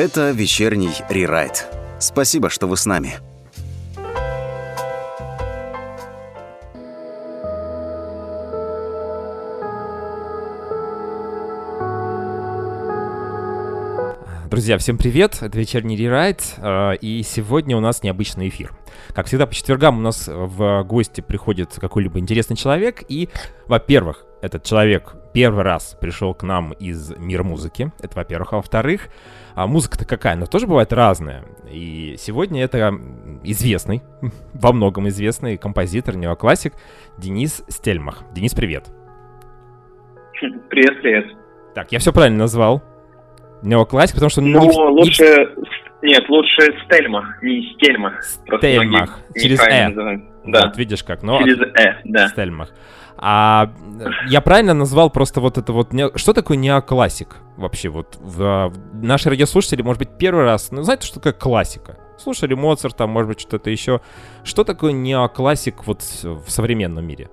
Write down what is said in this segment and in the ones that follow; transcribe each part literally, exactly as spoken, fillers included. Это «Вечерний рерайт». Спасибо, что вы с нами. Друзья, всем привет, это «Вечерний рерайт», и сегодня у нас необычный эфир. Как всегда, по четвергам у нас в гости приходит какой-либо интересный человек, и, во-первых, этот человек первый раз пришел к нам из мира музыки, это во-первых, а во-вторых, музыка-то какая, она тоже бывает разная, и сегодня это известный, во многом известный композитор, неоклассик Денис Стельмах. Денис, привет. Привет, привет. Так, я все правильно назвал? Неоклассик, потому что... Ну, не... лучше... Нет, лучше Стельмах, не Стельмах. Стельмах, через «э». Да. Вот видишь как, но... Через «э», да. Стельмах. А я правильно назвал просто вот это вот... Что такое неоклассик вообще? Вот в... Наши радиослушатели, может быть, первый раз... Ну, знаете, что такое классика? Слушали Моцарта, может быть, что-то еще. Что такое неоклассик вот в современном мире?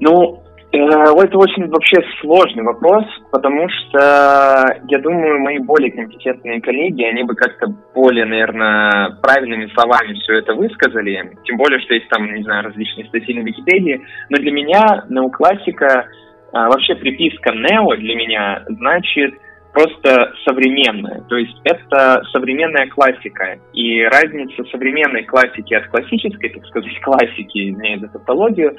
Ну... Это очень вообще сложный вопрос, потому что, я думаю, мои более компетентные коллеги, они бы как-то более, наверное, правильными словами все это высказали, тем более, что есть там, не знаю, различные статьи на Википедии, но для меня неоклассика, вообще приписка «нео» для меня значит просто современная, то есть это современная классика, и разница современной классики от классической, так сказать, классики, извиняюсь за тавтологию,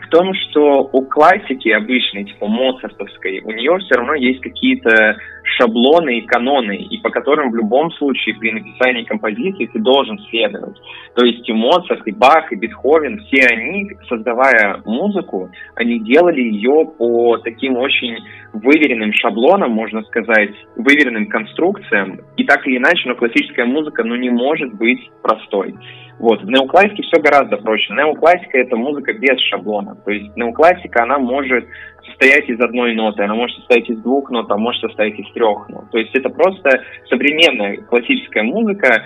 в том, что у классики обычной, типа моцартовской, у нее все равно есть какие-то шаблоны и каноны, и по которым в любом случае при написании композиции ты должен следовать. То есть и Моцарт, и Бах, и Бетховен, все они, создавая музыку, они делали ее по таким очень выверенным шаблонам, можно сказать, выверенным конструкциям, и так или иначе, но классическая музыка, ну, не может быть простой. Вот. В неоклассике все гораздо проще. Неоклассика — это музыка без шаблона. То есть неоклассика, она может состоять из одной ноты, она может состоять из двух нот, а может состоять из трех нот. То есть это просто современная классическая музыка,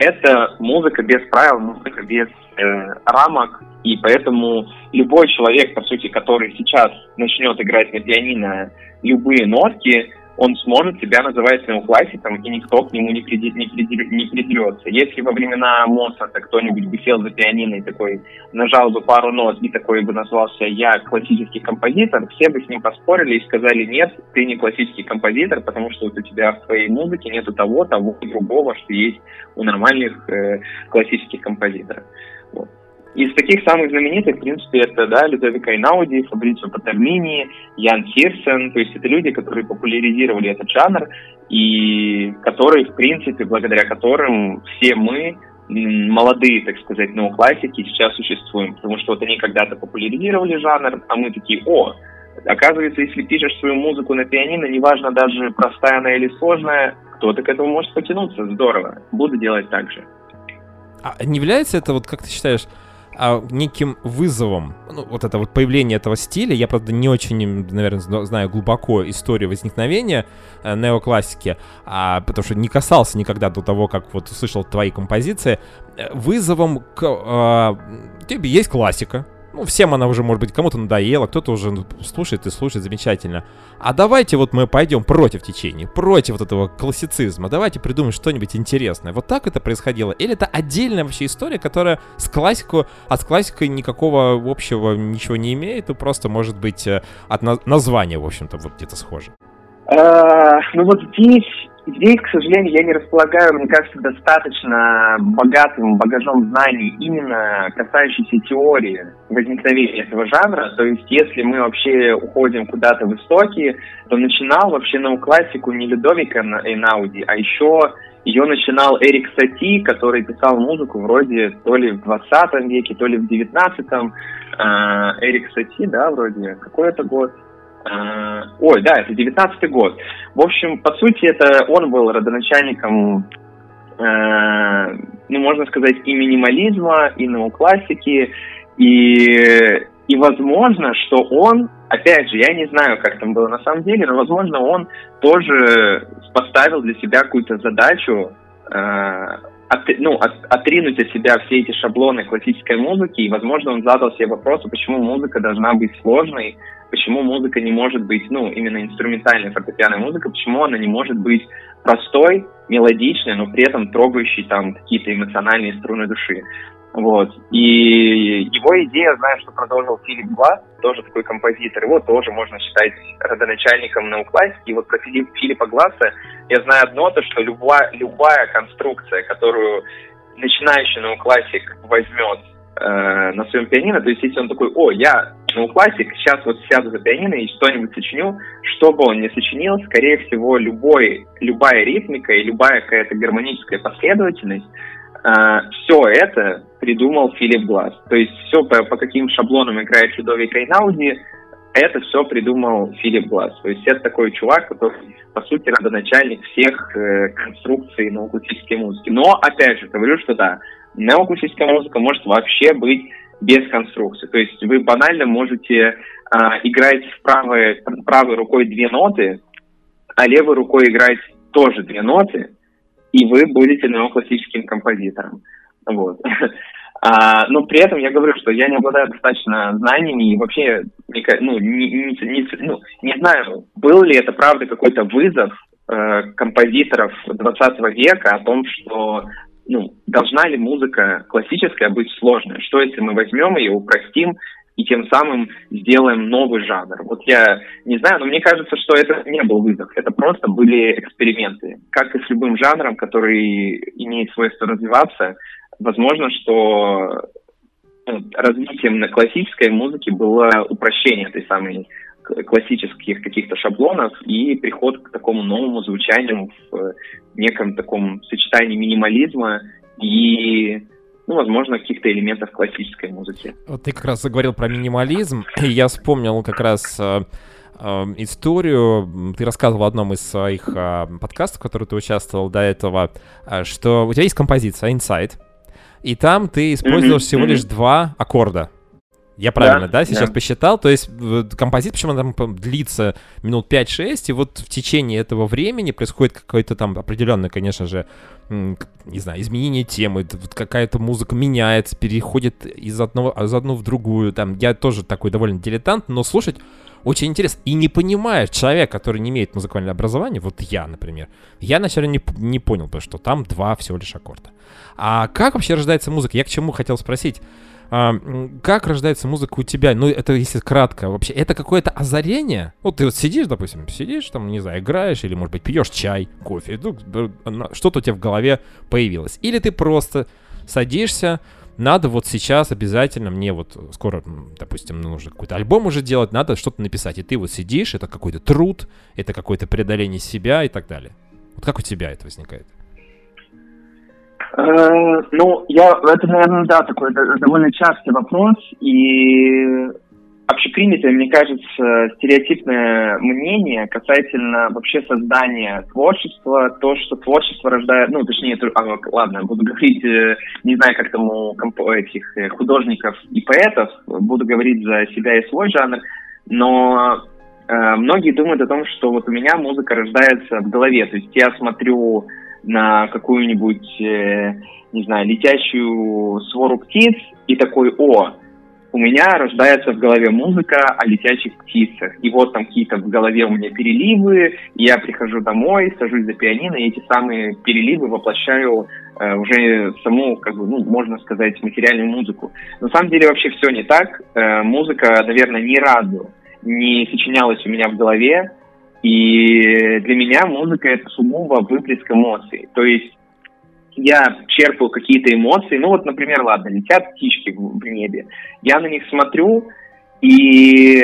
это музыка без правил, музыка без э, рамок, и поэтому любой человек, по сути, который сейчас начнет играть на пианино любые нотки, он сможет себя называть неоклассиком, и никто к нему не, приди, не, приди, не придерется. Если во времена Моцарта кто-нибудь бы сел за пианино и такой нажал бы пару нот, и такой бы назвался «я классический композитор», все бы с ним поспорили и сказали: «Нет, ты не классический композитор, потому что вот у тебя в твоей музыке нету того, того и другого, что есть у нормальных э, классических композиторов». Вот. Из таких самых знаменитых, в принципе, это, да, Людовико Эйнауди, Фабрицо Паттермини, Ян Сирсен, то есть это люди, которые популяризировали этот жанр, и которые, в принципе, благодаря которым все мы, молодые, так сказать, неоклассики, сейчас существуем, потому что вот они когда-то популяризировали жанр, а мы такие: о, оказывается, если пишешь свою музыку на пианино, неважно даже простая она или сложная, кто-то к этому может потянуться, здорово, буду делать так же. А не является это, вот как ты считаешь, а неким вызовом, ну, вот это вот появление этого стиля? Я, правда, не очень, наверное, знаю глубоко историю возникновения э, неоклассики, а, потому что не касался никогда до того, как вот услышал твои композиции, вызовом к... Э, тебе есть классика, ну, всем она уже, может быть, кому-то надоела, кто-то уже слушает и слушает замечательно. А давайте вот мы пойдем против течения, против вот этого классицизма. Давайте придумаем что-нибудь интересное. Вот так это происходило? Или это отдельная вообще история, которая с классику, а с классикой никакого общего ничего не имеет, и просто, может быть, от на- названия, в общем-то, вот где-то схоже? Ну вот здесь... Здесь, к сожалению, я не располагаю, мне кажется, достаточно богатым багажом знаний, именно касающейся теории возникновения этого жанра. То есть, если мы вообще уходим куда-то в истоки, то начинал вообще неоклассику не Людовико Эйнауди, а еще ее начинал Эрик Сати, который писал музыку вроде то ли в двадцатом веке, то ли в девятнадцатом. Эрик Сати, да, вроде, какой это год? Ой, да, это девятнадцатый год. В общем, по сути, это он был родоначальником, э, ну, можно сказать, и минимализма, и неоклассики, и, и, возможно, что он, опять же, я не знаю, как там было на самом деле, но, возможно, он тоже поставил для себя какую-то задачу, э, От, ну, от, отринуть от себя все эти шаблоны классической музыки, и, возможно, он задал себе вопрос, почему музыка должна быть сложной, почему музыка не может быть, ну, именно инструментальная фортепианная музыка, почему она не может быть простой, мелодичной, но при этом трогающей там какие-то эмоциональные струны души. Вот. И его идея, знаю, что продолжил Филипп Гласс, тоже такой композитор, его тоже можно считать родоначальником неоклассики. И вот про Филипп, Филиппа Гласса я знаю одно, то, что любая, любая конструкция, которую начинающий неоклассик возьмет э, на своем пианино, то есть если он такой, о, я неоклассик, сейчас вот сяду за пианино и что-нибудь сочиню, что бы он ни сочинил, скорее всего, любой, любая ритмика и любая какая-то гармоническая последовательность, Uh, все это придумал Филипп Гласс. То есть все, по, по каким шаблонам играет Людовико Эйнауди, это все придумал Филипп Гласс. То есть это такой чувак, который, по сути, родоначальник всех э, конструкций неоклассической музыки. Но, опять же, говорю, что да, неоклассическая музыка может вообще быть без конструкции. То есть вы банально можете э, играть правой, правой рукой две ноты, а левой рукой играть тоже две ноты, и вы будете неоклассическим композитором. Вот. А, но при этом я говорю, что я не обладаю достаточно знаниями и вообще ну, не, не, не, ну, не знаю, был ли это, правда, какой-то вызов э, композиторов двадцатого века о том, что ну, должна ли музыка классическая быть сложной? Что если мы возьмем ее, упростим и тем самым сделаем новый жанр? Вот я не знаю, но мне кажется, что это не был вызов, это просто были эксперименты. Как и с любым жанром, который имеет свойство развиваться, возможно, что развитием на классической музыке было упрощение этой самой классических каких-то шаблонов и приход к такому новому звучанию в неком таком сочетании минимализма и... ну, возможно, каких-то элементов классической музыки. Вот ты как раз заговорил про минимализм, и я вспомнил как раз э, э, историю. Ты рассказывал в одном из своих э, подкастов, в котором ты участвовал до этого, э, что у тебя есть композиция Inside, и там ты использовал mm-hmm, всего mm-hmm. лишь два аккорда. Я правильно, да, да сейчас да. посчитал? То есть композиция, почему она там длится минут пять-шесть, и вот в течение этого времени происходит какое-то там определенное, конечно же, не знаю, изменение темы, какая-то музыка меняется, переходит из одного, из одну в другую. Там, я тоже такой довольно дилетант, но слушать очень интересно. И не понимаешь, человек, который не имеет музыкального образования, вот я, например, я вначале не, не понял, потому что там два всего лишь аккорда. А как вообще рождается музыка? Я к чему хотел спросить. А, как рождается музыка у тебя? Ну, это если кратко вообще. Это какое-то озарение? Вот ты вот сидишь, допустим, сидишь там, не знаю, играешь, или, может быть, пьешь чай, кофе, ну, что-то у тебя в голове появилось. Или ты просто садишься, надо вот сейчас обязательно, мне вот скоро, допустим, нужно какой-то альбом уже делать, надо что-то написать. И ты вот сидишь, это какой-то труд, это какое-то преодоление себя и так далее. Вот как у тебя это возникает? Ну, я, это, наверное, да, такой довольно частый вопрос, и общепринятое, мне кажется, стереотипное мнение касательно вообще создания творчества, то, что творчество рождает, ну, точнее, это, а, ладно, буду говорить, не знаю, как там у этих художников и поэтов, буду говорить за себя и свой жанр, но э, многие думают о том, что вот у меня музыка рождается в голове, то есть я смотрю... на какую-нибудь, э, не знаю, летящую свору птиц, и такой, о, у меня рождается в голове музыка о летящих птицах. И вот там какие-то в голове у меня переливы, я прихожу домой, сажусь за пианино, и эти самые переливы воплощаю э, уже саму, как бы, ну, можно сказать, материальную музыку. На самом деле вообще все не так. Э, музыка, наверное, ни разу не сочинялась у меня в голове, и для меня музыка — это сугубо выплеск эмоций. То есть я черпаю какие-то эмоции. Ну вот, например, ладно, летят птички в небе. Я на них смотрю, и...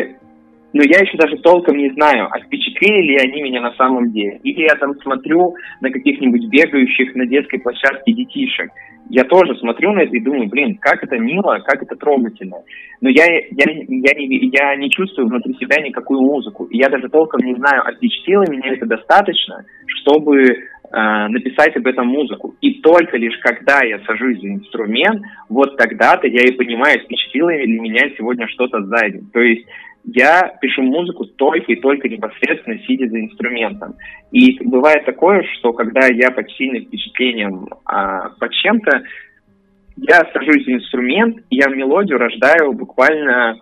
но я еще даже толком не знаю, а впечатлили ли они меня на самом деле. Или я там смотрю на каких-нибудь бегающих на детской площадке детишек. Я тоже смотрю на это и думаю, блин, как это мило, как это трогательно. Но я, я, я, не, я не чувствую внутри себя никакую музыку. И я даже толком не знаю, а впечатлило меня это достаточно, чтобы э, написать об этом музыку. И только лишь когда я сажусь за инструмент, вот тогда-то я и понимаю, впечатлило ли меня сегодня что-то за день. То есть я пишу музыку только и только непосредственно сидя за инструментом. И бывает такое, что когда я под сильным впечатлением а, под чем-то, я сажусь за инструмент, и я мелодию рождаю буквально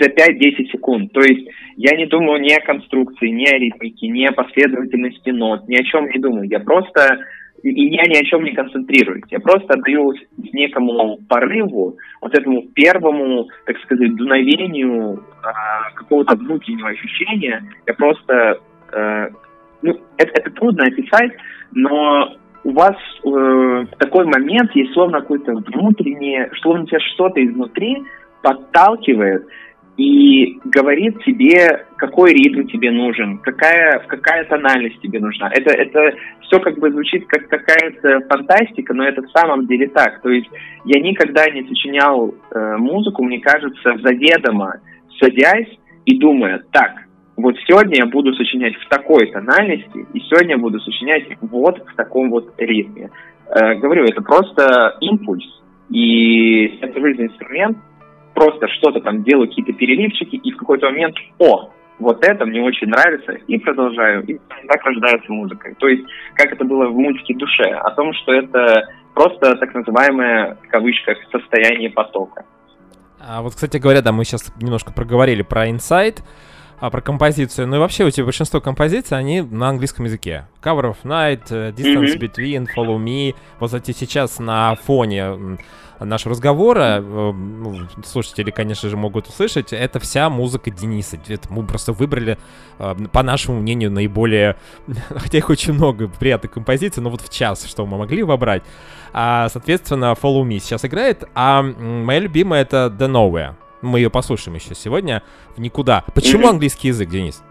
за пять-десять секунд. То есть я не думаю ни о конструкции, ни о ритмике, ни о последовательности нот, ни о чем не думаю. Я просто... И я ни о чем не концентрируюсь. Я просто отдаюсь некому порыву, вот этому первому, так сказать, дуновению э, какого-то внутреннего ощущения. Я просто... Э, ну, это, это трудно описать, но у вас э, в такой момент есть словно какое-то внутреннее... Словно тебя что-то изнутри подталкивает и говорит тебе, какой ритм тебе нужен, какая, какая тональность тебе нужна. Это, это все как бы звучит как какая-то фантастика, но это в самом деле так. То есть я никогда не сочинял э, музыку, мне кажется, заведомо садясь и думая, так, вот сегодня я буду сочинять в такой тональности, и сегодня я буду сочинять вот в таком вот ритме. Э, говорю, это просто импульс, и это жизненный инструмент, просто что-то там делаю, какие-то переливчики, и в какой-то момент, о, вот это мне очень нравится, и продолжаю. И так рождается музыка. То есть, как это было в мультике «Душе», о том, что это просто так называемое, в кавычках, состояние потока. А вот, кстати говоря, да, мы сейчас немножко проговорили про Inside, про композицию, ну и вообще у тебя большинство композиций, они на английском языке. Cover of Night, Distance Between, Follow Me. Вот, кстати, сейчас на фоне нашего разговора, слушатели, конечно же, могут услышать, это вся музыка Дениса. Это мы просто выбрали, по нашему мнению, наиболее, хотя их очень много, приятных композиций, но вот в час, что мы могли вобрать. А, соответственно, Follow Me сейчас играет, а моя любимая — это The Nowhere. Мы ее послушаем еще сегодня в никуда. Почему английский язык, Денис?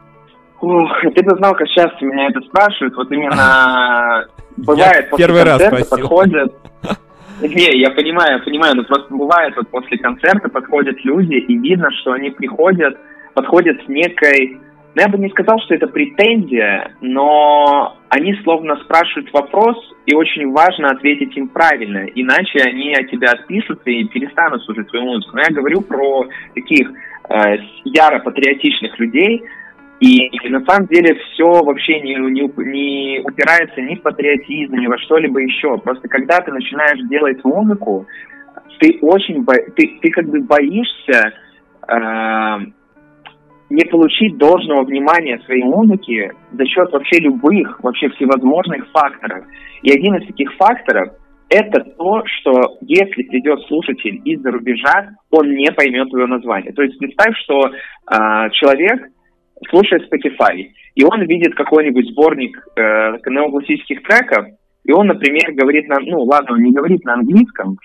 Ух, ты бы знал, как часто меня это спрашивают. Вот именно бывает после концерта подходят... Не, я понимаю, я понимаю, но просто бывает, вот после концерта подходят люди, и видно, что они приходят, подходят с некой... Ну, я бы не сказал, что это претензия, но они словно спрашивают вопрос, и очень важно ответить им правильно, иначе они от тебя отпишутся и перестанут слушать твою музыку. Но я говорю про таких э, яро-патриотичных людей, и, и на самом деле все вообще не, не, не упирается ни в патриотизм, ни во что-либо еще. Просто когда ты начинаешь делать музыку, ты очень... Бо... Ты, ты как бы боишься... Э, не получить должного внимания своей музыке за счет вообще любых, вообще всевозможных факторов. И один из таких факторов — это то, что если придет слушатель из-за рубежа, он не поймет твое название. То есть представь, что э, человек слушает Spotify, и он видит какой-нибудь сборник э, неоклассических треков, и он, например, говорит на... Ну, ладно, он не говорит на английском,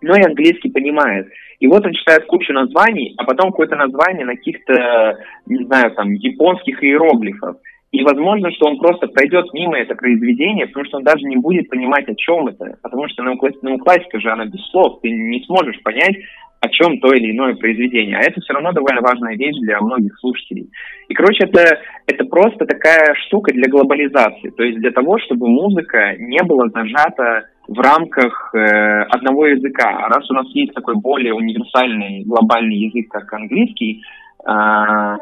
но и английский понимает. И вот он читает кучу названий, а потом какое-то название на каких-то, не знаю, там, японских иероглифов. И возможно, что он просто пройдет мимо это произведение, потому что он даже не будет понимать, о чем это. Потому что неоклассика же, она без слов. Ты не сможешь понять, о чем то или иное произведение. А это все равно довольно важная вещь для многих слушателей. И, короче, это, это просто такая штука для глобализации. То есть для того, чтобы музыка не была зажата в рамках э, одного языка. А раз у нас есть такой более универсальный глобальный язык, как английский, э,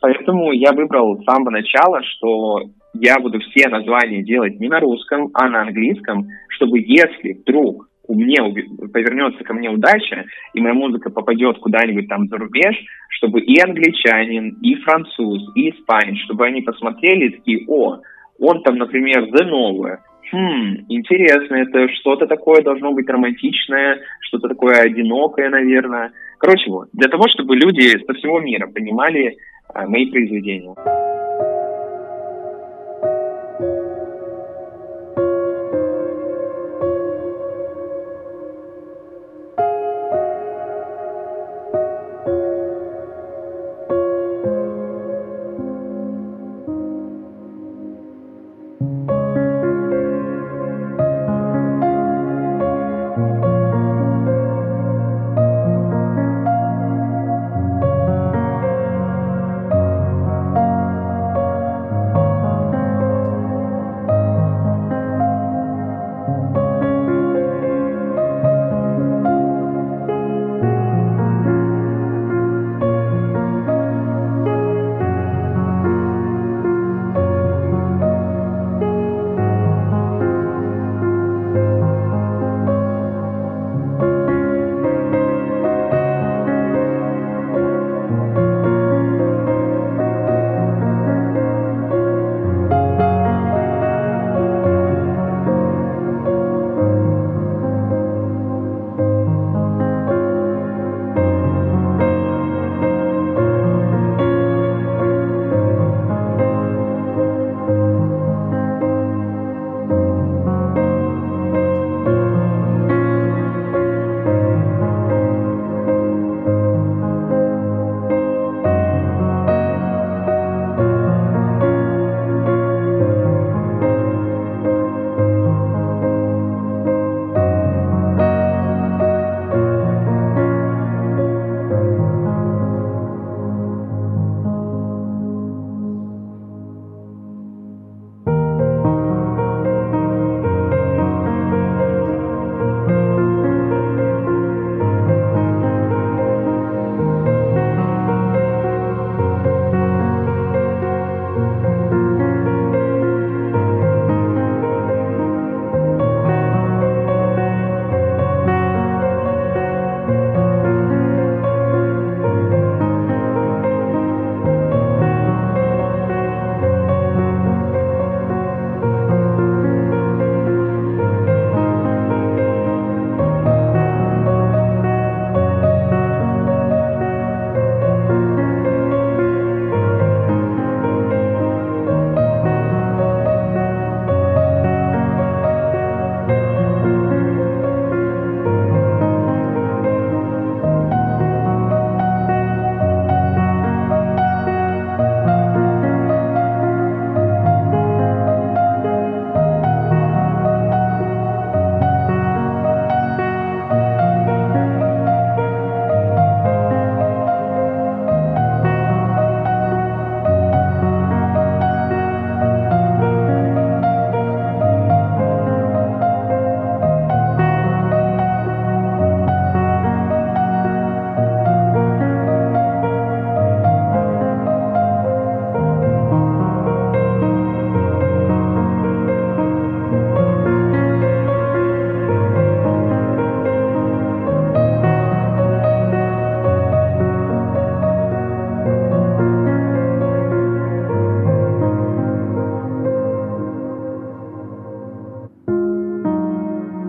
поэтому я выбрал с самого начала, что я буду все названия делать не на русском, а на английском, чтобы если вдруг у меня повернется ко мне удача, и моя музыка попадет куда-нибудь там за рубеж, чтобы и англичанин, и француз, и испанец, чтобы они посмотрели и такие, о, он там, например, The Nowhere. Хм, интересно, это что-то такое должно быть романтичное, что-то такое одинокое, наверное. Короче, вот, для того, чтобы люди со всего мира понимали а, мои произведения.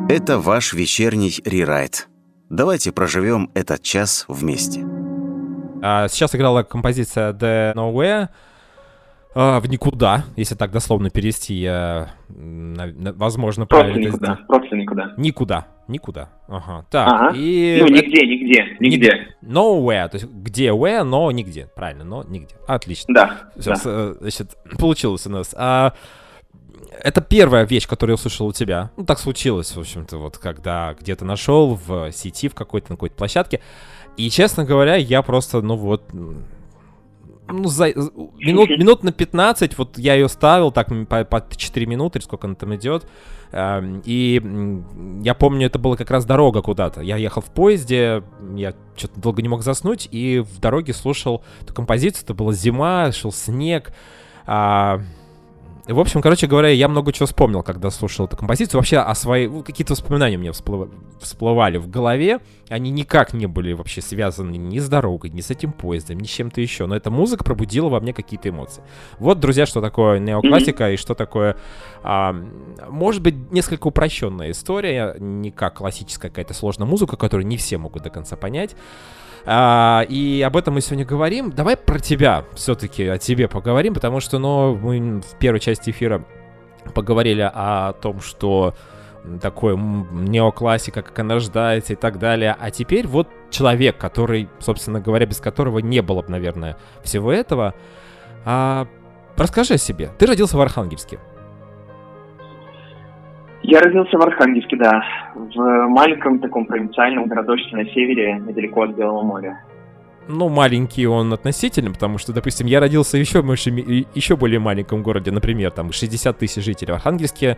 Это ваш вечерний рерайт. Давайте проживем этот час вместе. Сейчас играла композиция The Nowhere. В никуда, если так дословно перевести, я, возможно, просто правильно. Никуда, это... Просто никуда. Никуда, никуда. Ага. Так, ага. И... Ну, нигде, нигде, нигде. Nowhere, то есть где where, но нигде. Правильно, но нигде. Отлично. Да. Все, да. Значит, получилось у нас. А... Это первая вещь, которую я услышал у тебя. Ну, так случилось, в общем-то, вот, когда где-то нашел в сети, в какой-то, на какой-то площадке. И, честно говоря, я просто, ну, вот... Ну, за... минут, минут на пятнадцать, вот я ее ставил, так, по, по четыре минуты, сколько она там идет. И я помню, это была как раз дорога куда-то. Я ехал в поезде, я что-то долго не мог заснуть, и в дороге слушал эту композицию. Это была зима, шел снег. В общем, короче говоря, я много чего вспомнил, когда слушал эту композицию. Вообще, о своей... какие-то воспоминания у меня всплыв... всплывали в голове. Они никак не были вообще связаны ни с дорогой, ни с этим поездом, ни с чем-то еще. Но эта музыка пробудила во мне какие-то эмоции. Вот, друзья, что такое неоклассика mm-hmm. и что такое... А, может быть, несколько упрощенная история. Не как классическая какая-то сложная музыка, которую не все могут до конца понять. А, и об этом мы сегодня говорим. Давай про тебя все-таки, о тебе поговорим, потому что, ну, мы в первой части эфира поговорили о том, что такое неоклассика, как она рождается и так далее. А теперь вот человек, который, собственно говоря, без которого не было бы, наверное, всего этого. А, расскажи о себе. Ты родился в Архангельске. Я родился в Архангельске, да, в маленьком таком провинциальном городочке на севере, недалеко от Белого моря. Ну, маленький он относительно, потому что, допустим, я родился в еще, еще более маленьком городе, например, там шестьдесят тысяч жителей, в Архангельске,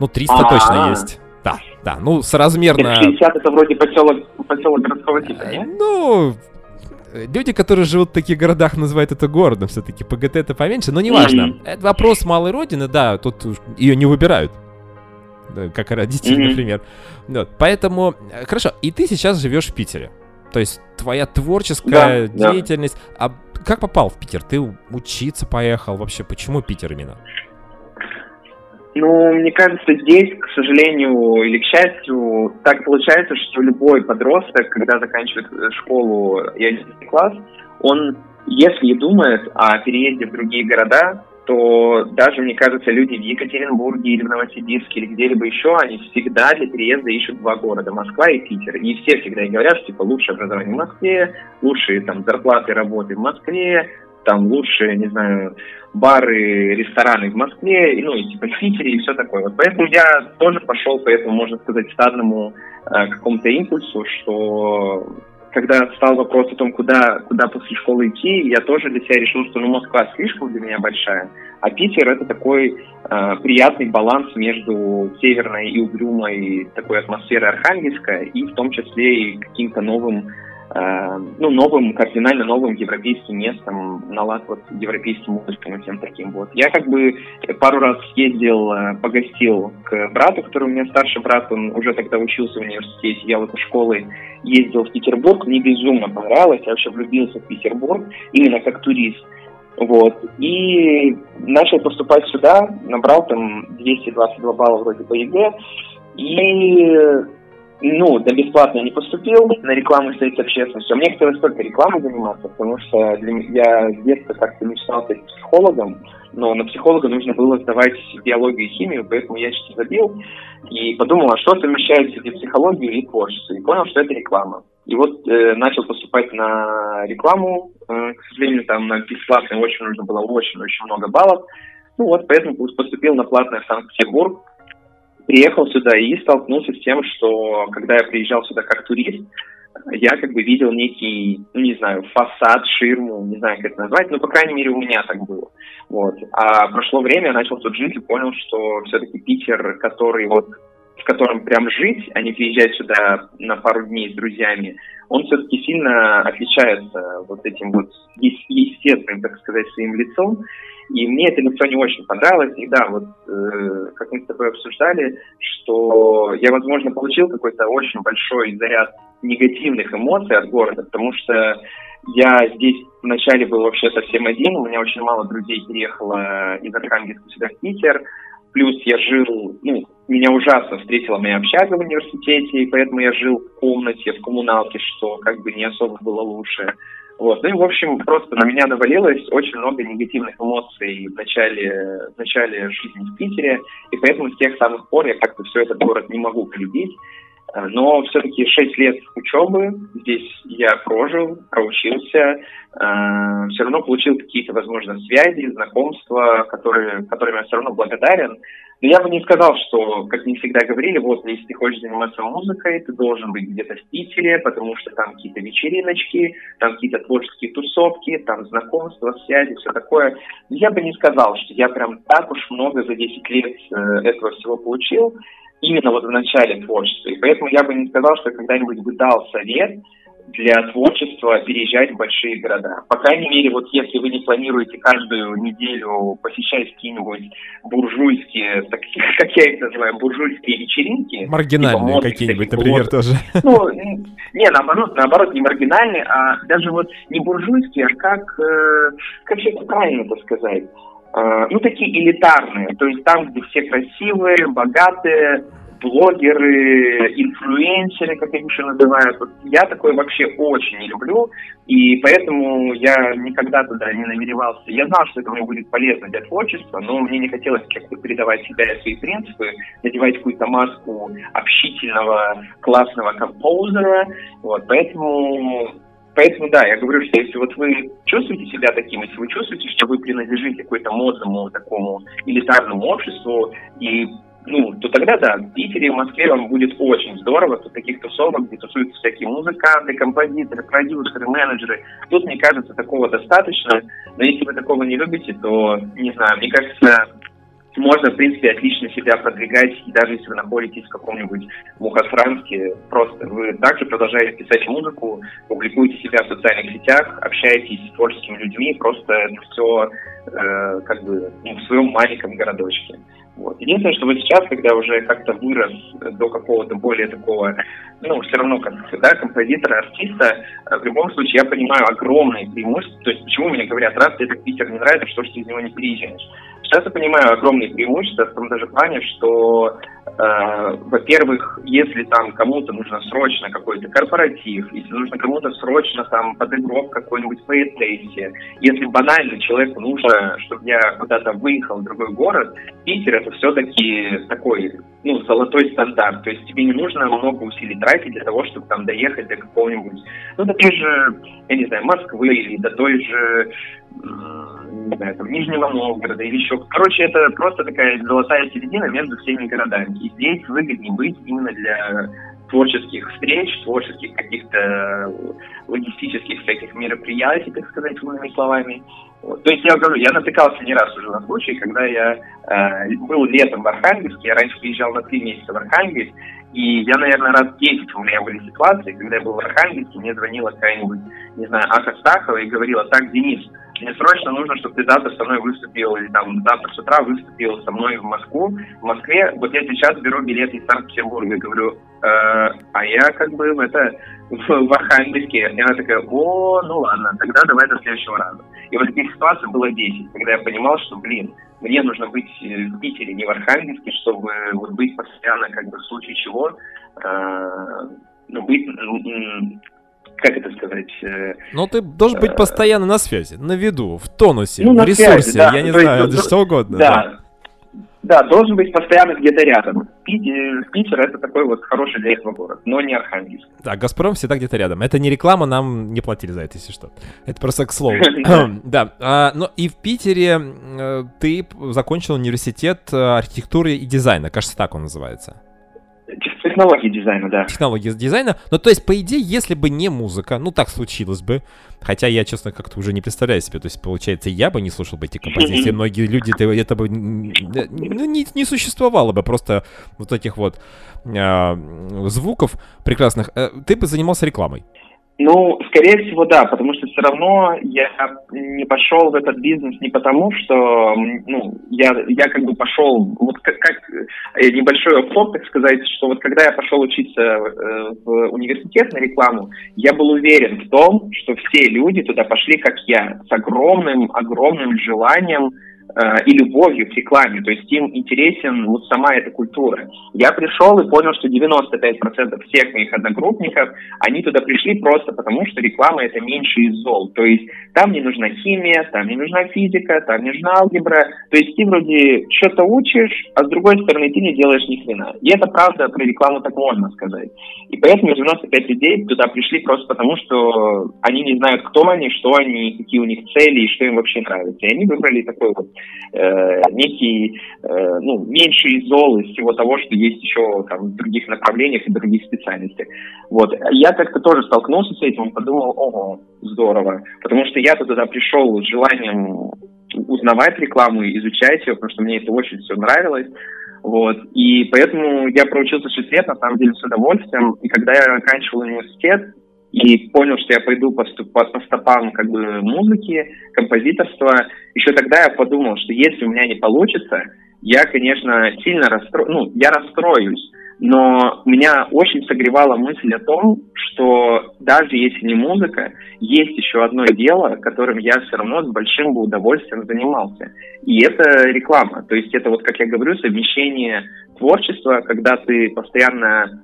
ну, триста А-а-а. Точно есть. Да, да, ну, соразмерно... шестьдесят это вроде поселок, поселок городского типа, нет? Ну... Люди, которые живут в таких городах, называют это городом все-таки, ПГТ это поменьше, но неважно. Mm-hmm. Это вопрос малой родины, да, тут ее не выбирают. Как родители, mm-hmm. например. Вот. Поэтому, хорошо, и ты сейчас живешь в Питере. То есть твоя творческая да, деятельность. Да. А как попал в Питер? Ты учиться поехал вообще? Почему Питер именно? Ну, мне кажется, здесь, к сожалению или к счастью, так получается, что любой подросток, когда заканчивает школу и одиннадцатый класс, он, если думает о переезде в другие города, то даже, мне кажется, люди в Екатеринбурге или в Новосибирске или где-либо еще, они всегда для переезда ищут два города, Москва и Питер. И все всегда говорят, что типа, лучшее образование в Москве, лучшие там зарплаты, работы в Москве, там лучшие, не знаю, бары, рестораны в Москве, ну и типа в Питере и все такое. Вот поэтому я тоже пошел по этому, можно сказать, стадному э, какому-то импульсу, что... Когда стал вопрос о том, куда, куда после школы идти, я тоже для себя решил, что ну, Москва слишком для меня большая, а Питер — это такой э, приятный баланс между северной и угрюмой такой атмосферой Архангельска и в том числе и каким-то новым, э, ну, новым, кардинально новым европейским местом, на лад вот европейским музыкам и всем таким. Вот. Я как бы пару раз ездил, погостил к брату, который у меня старший брат, он уже тогда учился в университете, я вот из школы ездил в Петербург, мне безумно понравилось, я вообще влюбился в Петербург, именно как турист, вот, и начал поступать сюда, набрал там двести двадцать два балла вроде по ЕГЭ, и, ну, да бесплатно не поступил, на рекламу стоит общественностью, мне хотелось только рекламой заниматься, потому что для... я с детства как-то мечтал стать психологом, но на психолога нужно было сдавать биологию и химию, поэтому я чуть-чуть забил и подумал, а что совмещает среди психологии и творчества, и понял, что это реклама. И вот э, начал поступать на рекламу, э, к сожалению, там на бесплатный очень нужно было очень-очень много баллов, ну вот поэтому поступил на платное в Санкт-Петербург, приехал сюда и столкнулся с тем, что когда я приезжал сюда как турист, я как бы видел некий, ну, не знаю, фасад, ширму, не знаю, как это назвать, но, по крайней мере, у меня так было. Вот. А прошло время, я начал тут жить и понял, что все-таки Питер, который вот, в котором прям жить, а не приезжать сюда на пару дней с друзьями, он все-таки сильно отличается вот этим вот естественным, так сказать, своим лицом. И мне это лицо не очень понравилось. И да, вот э, как мы с тобой обсуждали, что я, возможно, получил какой-то очень большой заряд негативных эмоций от города, потому что я здесь вначале был вообще совсем один, у меня очень мало друзей переехало из Архангельска сюда в Питер, плюс я жил, ну, меня ужасно встретила моя общага в университете, и поэтому я жил в комнате, в коммуналке, что как бы не особо было лучше. Вот. Ну и, в общем, просто на меня навалилось очень много негативных эмоций в начале, в начале жизни в Питере, и поэтому с тех самых пор я как-то все этот город не могу полюбить. Но все-таки шесть лет учебы здесь я прожил, проучился, э, все равно получил какие-то, возможно, связи, знакомства, которые, которым я все равно благодарен. Но я бы не сказал, что, как мне всегда говорили, вот, если ты хочешь заниматься музыкой, ты должен быть где-то в Питере, потому что там какие-то вечериночки, там какие-то творческие тусовки, там знакомства, связи, все такое. Но я бы не сказал, что я прям так уж много за десять лет э, этого всего получил. Именно вот в начале творчества. И поэтому я бы не сказал, что когда-нибудь бы дал совет для творчества переезжать в большие города. По крайней мере, вот если вы не планируете каждую неделю посещать какие-нибудь буржуйские, так, как я их называю, буржуйские вечеринки. Маргинальные типа какие-нибудь, таких, например, вот, тоже. Ну, не, наоборот, наоборот, не маргинальные, а даже вот не буржуйские, а как, как же это правильно-то сказать? Ну, такие элитарные, то есть там, где все красивые, богатые, блогеры, инфлюенсеры, как их еще называют. Вот я такое вообще очень не люблю, и поэтому я никогда туда не намеревался. Я знал, что это мне будет полезно для творчества, но мне не хотелось как-то передавать себя и свои принципы, надевать какую-то маску общительного, классного композера, вот, поэтому... Поэтому, да, я говорю, что если вот вы чувствуете себя таким, если вы чувствуете, что вы принадлежите какому-то модному, такому элитарному обществу, и, ну, то тогда, да, в Питере, в Москве вам будет очень здорово. Тут таких тусовок, где тусуются всякие музыканты, композиторы, продюсеры, менеджеры. Тут, мне кажется, такого достаточно. Но если вы такого не любите, то, не знаю, мне кажется... Можно, в принципе, отлично себя продвигать, и даже если вы находитесь в каком-нибудь Мухосранске, просто вы также продолжаете писать музыку, публикуете себя в социальных сетях, общаетесь с творческими людьми, просто все э, как бы ну, в своем маленьком городочке. Вот. Единственное, что вот сейчас, когда уже как-то вырос до какого-то более такого, ну, все равно, как да, композитора, артиста, в любом случае я понимаю огромные преимущества. То есть почему мне говорят, раз тебе этот Питер не нравится, что ж ты из него не переезжаешь? Сейчас я понимаю огромные преимущества в том даже плане, что, э, во-первых, если там кому-то нужно срочно какой-то корпоратив, если нужно кому-то срочно там подыгрок какой-нибудь поэтессе, если банально человеку нужно, чтобы я куда-то выехал в другой город, Питер — это все-таки такой, ну, золотой стандарт. То есть тебе не нужно много усилий тратить для того, чтобы там доехать до какого-нибудь, ну, до той же, я не знаю, Москвы или до той же, не знаю, там, Нижнего Новгорода или еще. Короче, это просто такая золотая середина между всеми городами. И здесь выгоднее быть именно для творческих встреч, творческих каких-то логистических всяких мероприятий, так сказать, иными словами. Вот. То есть я говорю, я натыкался не раз уже на случай, когда я э, был летом в Архангельске, я раньше приезжал на три месяца в Архангельск, и я, наверное, раз десять у меня были ситуации, когда я был в Архангельске, мне звонила какая-нибудь, не знаю, Аха Стахова и говорила: так, Денис, мне срочно нужно, чтобы ты завтра со мной выступил, или там завтра с утра выступил со мной в Москву, в Москве, вот я сейчас беру билет из Санкт-Петербурга. Я говорю: э, а я как бы это, в Архангельске. И она такая: о, ну ладно, тогда давай до следующего раза. И вот таких ситуаций было десять, когда я понимал, что, блин, мне нужно быть в Питере, не в Архангельске, чтобы вот быть постоянно, как бы, в случае чего, э, ну, быть... Э, как это сказать? Ну, ты должен быть постоянно на связи, на виду, в тонусе, ну, в ресурсе, связи, да. Я не то знаю, есть, что угодно. Да. Да. да, должен быть постоянно где-то рядом. Питер, Питер — это такой вот хороший для этого город, но не Архангельск. Да, Газпром всегда где-то рядом. Это не реклама, нам не платили за это, если что. Это просто к слову. Да, но и в Питере ты закончил университет архитектуры и дизайна, кажется, так он называется. Технологии дизайна, да. Технологии дизайна. Ну, то есть, по идее, если бы не музыка, ну, так случилось бы. Хотя я, честно, как-то уже не представляю себе. То есть, получается, я бы не слушал бы эти композиции. Многие люди, это бы ну, не, не существовало бы просто вот этих вот э, звуков прекрасных. Ты бы занимался рекламой. Ну, скорее всего, да, потому что все равно я не пошел в этот бизнес не потому, что, ну, я, я как бы пошел, вот как, как небольшой офф-топ, так сказать, что вот когда я пошел учиться в университет на рекламу, я был уверен в том, что все люди туда пошли, как я, с огромным, огромным желанием и любовью к рекламе, то есть им интересен вот сама эта культура. Я пришел и понял, что девяносто пять процентов всех моих одногруппников, они туда пришли просто потому, что реклама — это меньше из зол. То есть там не нужна химия, там не нужна физика, там не нужна алгебра. То есть ты вроде что-то учишь, а с другой стороны ты не делаешь ни хрена. И это правда, про рекламу так можно сказать. И поэтому девяносто пять людей туда пришли просто потому, что они не знают, кто они, что они, какие у них цели и что им вообще нравится. И они выбрали такой вот Э, некий, э, ну, меньше из зол, из всего того, что есть еще там, в других направлениях и других специальностях. Вот. Я как-то тоже столкнулся с этим, подумал, ого, здорово, потому что я-то туда пришел с желанием узнавать рекламу и изучать ее, потому что мне это очень все нравилось. Вот. И поэтому я проучился шесть лет, на самом деле, с удовольствием. И когда я оканчивал университет и понял, что я пойду по, по, по стопам как бы музыки, композиторства, еще тогда я подумал, что если у меня не получится, я, конечно, сильно расстроюсь, ну, я расстроюсь, но меня очень согревала мысль о том, что даже если не музыка, есть еще одно дело, которым я все равно с большим бы удовольствием занимался. И это реклама. То есть это, вот, как я говорю, совмещение творчества, когда ты постоянно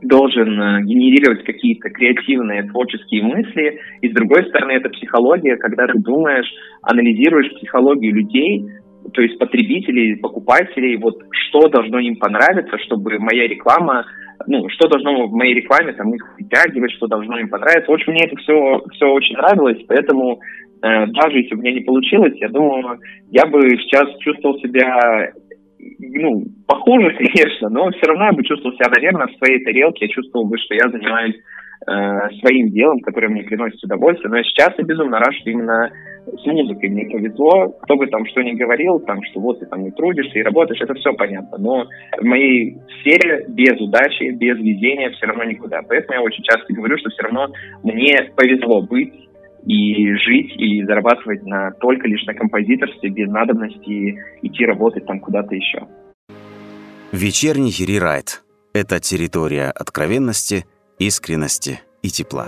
должен генерировать какие-то креативные, творческие мысли. И, с другой стороны, это психология, когда ты думаешь, анализируешь психологию людей, то есть потребителей, покупателей, вот что должно им понравиться, чтобы моя реклама, ну, что должно в моей рекламе там их притягивать, что должно им понравиться. В общем, мне это все, все очень нравилось, поэтому э, даже если у меня не получилось, я думаю, я бы сейчас чувствовал себя... Ну, похоже, конечно, но все равно я бы чувствовал себя, наверное, в своей тарелке. Я чувствовал бы, что я занимаюсь э, своим делом, которое мне приносит удовольствие. Но сейчас я безумно рад, что именно с музыкой мне повезло. Кто бы там что ни говорил, там, что вот ты там и трудишься, и работаешь, это все понятно. Но в моей сфере без удачи, без везения все равно никуда. Поэтому я очень часто говорю, что все равно мне повезло быть и жить, и зарабатывать на, только лишь на композиторстве, без надобности идти работать там куда-то еще. Вечерний рерайт – это территория откровенности, искренности и тепла.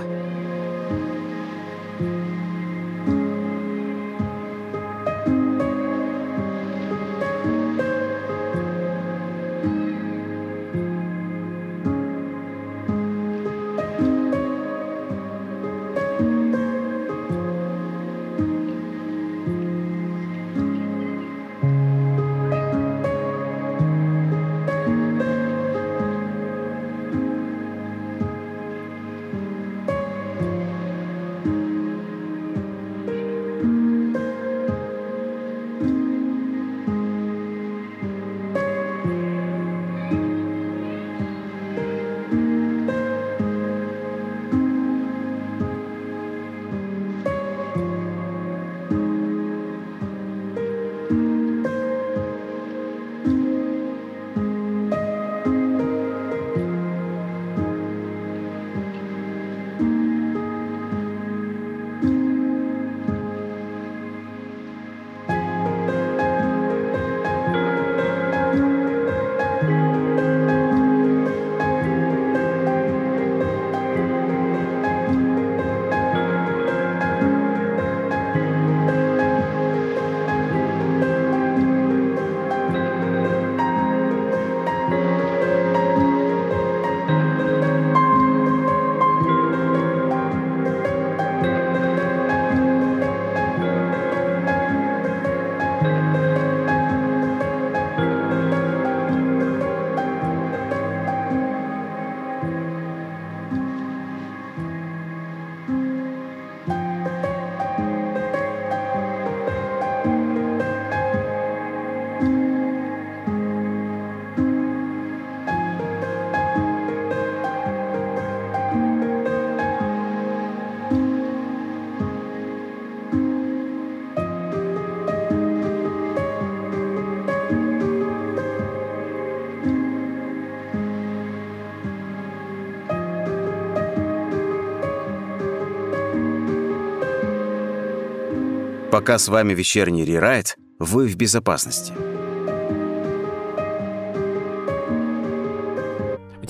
Пока с вами вечерний рерайт, вы в безопасности.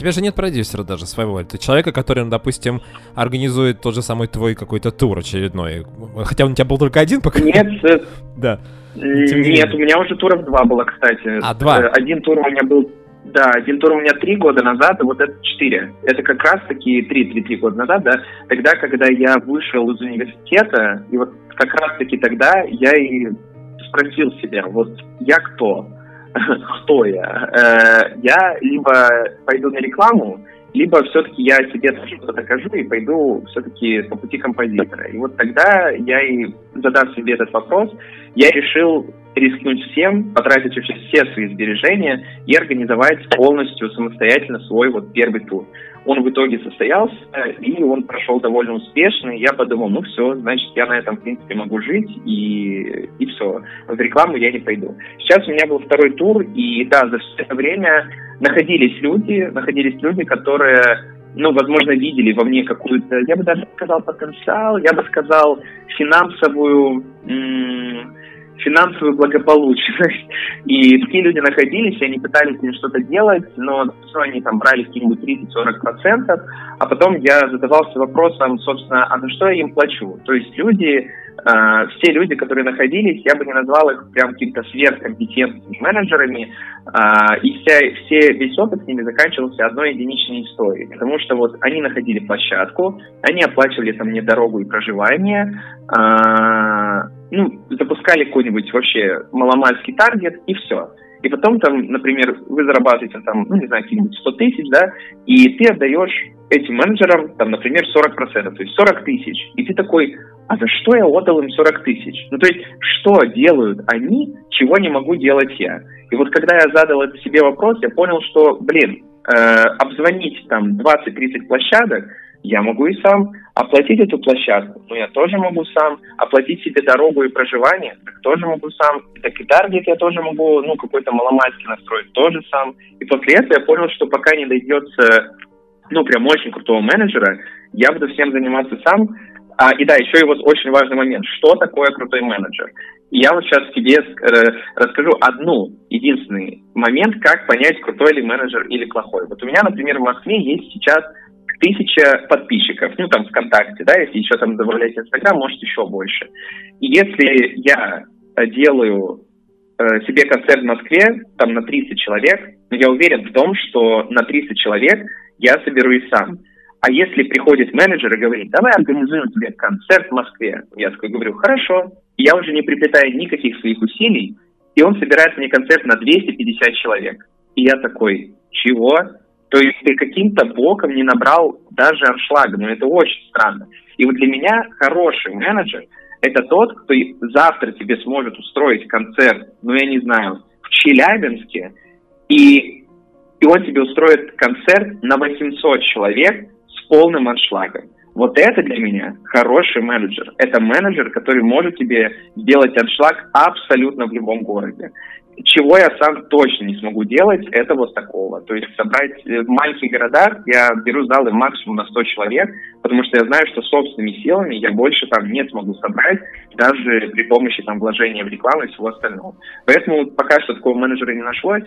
тебя же нет продюсера даже своего. Ты человека, который, ну, допустим, организует тот же самый твой какой-то тур очередной. Хотя он у тебя был только один пока. Нет, да. Нет, у меня уже туров два было, кстати. А, два? Один тур у меня был... Да, один тур у меня три года назад, и вот это четыре. Это как раз таки три-три-три года назад, да. Тогда, когда я вышел из университета, и вот как раз таки тогда я и спросил себя, вот я кто? Кто я? Я либо пойду на рекламу, либо все-таки я себе что-то докажу и пойду все-таки по пути композитора. И вот тогда я и задав себе этот вопрос, я решил рискнуть всем, потратить вообще все свои сбережения и организовать полностью самостоятельно свой вот первый тур. Он в итоге состоялся, и он прошел довольно успешно, и я подумал, ну все, значит, я на этом, в принципе, могу жить, и, и все. В рекламу я не пойду. Сейчас у меня был второй тур, и да, за все это время находились люди, находились люди, которые, ну, возможно, видели во мне какую-то, я бы даже сказал, потенциал, я бы сказал, финансовую... М- финансовую благополучность. И такие люди находились, и они пытались им что-то делать, но они там брали какие-нибудь тридцать-сорок процентов, а потом я задавался вопросом, собственно, а за что я им плачу? То есть люди, э, все люди, которые находились, я бы не назвал их прям какими-то сверхкомпетентными менеджерами, э, и вся, все, весь опыт с ними заканчивался одной единичной историей, потому что вот они находили площадку, они оплачивали там мне дорогу и проживание, э, ну, запускали какой-нибудь вообще маломальский таргет, и все. И потом там, например, вы зарабатываете там, ну, не знаю, какие-нибудь сто тысяч, да, и ты отдаешь этим менеджерам, там, например, сорок процентов, то есть сорок тысяч. И ты такой, а за что я отдал им сорок тысяч? Ну, то есть, что делают они, чего не могу делать я? И вот когда я задал это себе вопрос, я понял, что, блин, э, обзвонить там двадцать-тридцать площадок, я могу и сам оплатить эту площадку, но я тоже могу сам оплатить себе дорогу и проживание, так тоже могу сам, так и таргет я тоже могу, ну, какой-то маломальский настроить тоже сам. И после этого я понял, что пока не дойдется, ну, прям очень крутого менеджера, я буду всем заниматься сам. А, и да, еще и вот очень важный момент, что такое крутой менеджер? И я вот сейчас тебе расскажу одну, единственный момент, как понять, крутой ли менеджер или плохой. Вот у меня, например, в Москве есть сейчас тысяча подписчиков, ну, там, ВКонтакте, да, если еще там добавлять Инстаграм, может, еще больше. И если я делаю э, себе концерт в Москве, там, на тридцать человек, но я уверен в том, что на тридцать человек я соберу и сам. А если приходит менеджер и говорит, давай организуем тебе концерт в Москве, я такой говорю, хорошо, и я уже не приплетаю никаких своих усилий, и он собирает мне концерт на двести пятьдесят человек. И я такой, чего? То есть ты каким-то боком не набрал даже аншлага, но это очень странно. И вот для меня хороший менеджер – это тот, кто завтра тебе сможет устроить концерт, ну, я не знаю, в Челябинске, и, и он тебе устроит концерт на восемьсот человек с полным аншлагом. Вот это для меня хороший менеджер. Это менеджер, который может тебе сделать аншлаг абсолютно в любом городе. Чего я сам точно не смогу делать, это вот такого. То есть собрать в маленьких городах я беру залы максимум на сто человек, потому что я знаю, что собственными силами я больше там не смогу собрать, даже при помощи там вложения в рекламу и всего остального. Поэтому пока что такого менеджера не нашлось,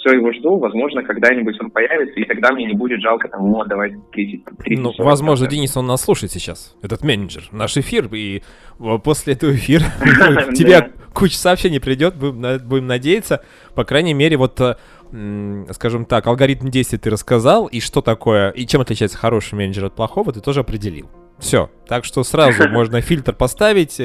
все его жду, возможно, когда-нибудь он появится, и тогда мне не будет жалко там ему отдавать тридцать, тридцать. Ну, возможно, Денис, он нас слушает сейчас, этот менеджер, наш эфир, и после этого эфира тебе куча сообщений придет, будем надеяться, по крайней мере, вот, скажем так, алгоритм действий ты рассказал, и что такое, и чем отличается хороший менеджер от плохого, ты тоже определил. Все, так что сразу можно фильтр поставить.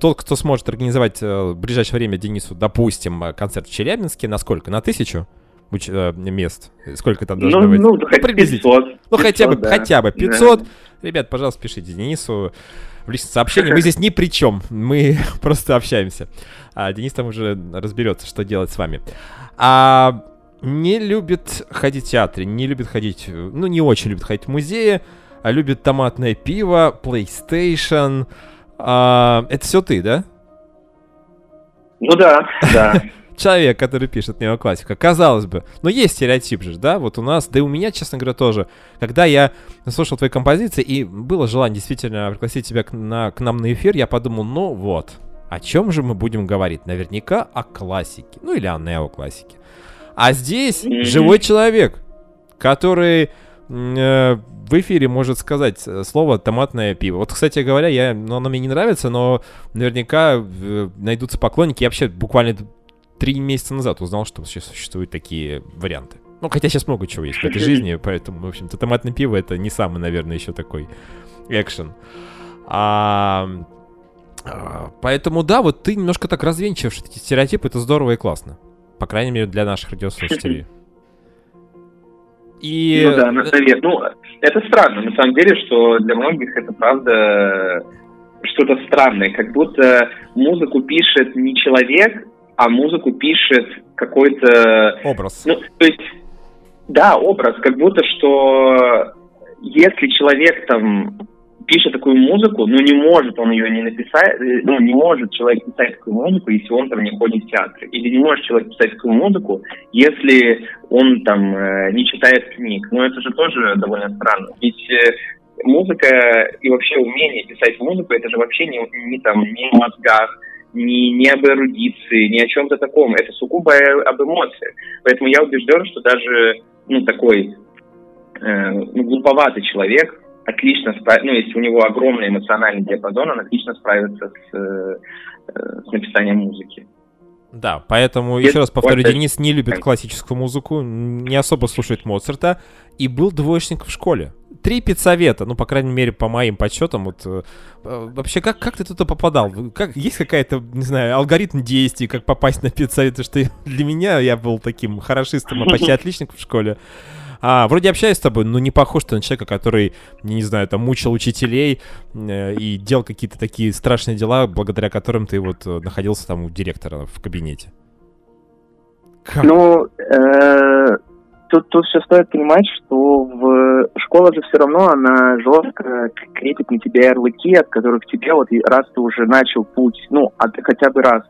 Тот, кто сможет организовать в ближайшее время Денису, допустим, концерт в Челябинске, на сколько? На тысячу мест? Сколько там должно ну, быть? Ну, ну приблизительно. пятьсот. Ну, хотя бы, да. хотя бы пятьсот. Да. Ребят, пожалуйста, пишите Денису в личное сообщение. Мы здесь ни при чем. Мы просто общаемся. А Денис там уже разберется, что делать с вами. А не любит ходить в театре, не любит ходить... Ну, не очень любит ходить в музеи, а любит томатное пиво, PlayStation... А, это все ты, да? Ну да, да. Человек, который пишет неоклассика. Казалось бы. Но есть стереотип же, да? Вот у нас, да и у меня, честно говоря, тоже. Когда я слушал твои композиции, и было желание действительно пригласить тебя к, на, к нам на эфир, я подумал, ну вот, о чем же мы будем говорить? Наверняка о классике. Ну или о неоклассике. А здесь живой человек, который э, в эфире может сказать слово «томатное пиво». Вот, кстати говоря, я, ну, оно мне не нравится, но наверняка э, найдутся поклонники. Я вообще буквально три месяца назад узнал, что сейчас существуют такие варианты. Ну, хотя сейчас много чего есть в этой жизни, поэтому, в общем-то, томатное пиво — это не самый, наверное, еще такой экшен. А... Поэтому, да, вот ты немножко так развенчиваешь эти стереотипы, это здорово и классно. По крайней мере, для наших радиослушателей. И... Ну да, наверное. Ну, это странно, на самом деле, что для многих это правда что-то странное. Как будто музыку пишет не человек, а музыку пишет какой-то... Образ. Ну, то есть, да, образ. Как будто, что если человек там... пишет такую музыку, но ну, не может он ее не написать, ну, не может человек писать такую музыку, если он там не ходит в театр. Или не может человек писать такую музыку, если он там не читает книг. Но это же тоже довольно странно. Ведь музыка и вообще умение писать музыку, это же вообще не, не там, не о мозгах, не, не об эрудиции, ни о чем-то таком. Это сугубо об эмоциях. Поэтому я убежден, что даже, ну, такой э, глуповатый человек отлично справится, ну, если у него огромный эмоциональный диапазон, он отлично справится с, с написанием музыки. Да, поэтому, еще раз повторю, Денис не любит классическую музыку, не особо слушает Моцарта, и был двоечник в школе. Три педсовета, ну, по крайней мере, по моим подсчетам, вот, вообще, как, как ты туда попадал? Как, есть какая-то, не знаю, алгоритм действий, как попасть на педсовет? Что для меня, я был таким хорошистом, а почти отличником в школе. А, вроде общаюсь с тобой, но не похож ты на человека, который, не знаю, там, мучил учителей э, и делал какие-то такие страшные дела, благодаря которым ты вот находился там у директора в кабинете. Как? Ну, э, тут, тут все стоит понимать, что в... школа же все равно, она жестко крепит на тебя ярлыки, от которых тебе вот раз ты уже начал путь, ну, от, хотя бы раз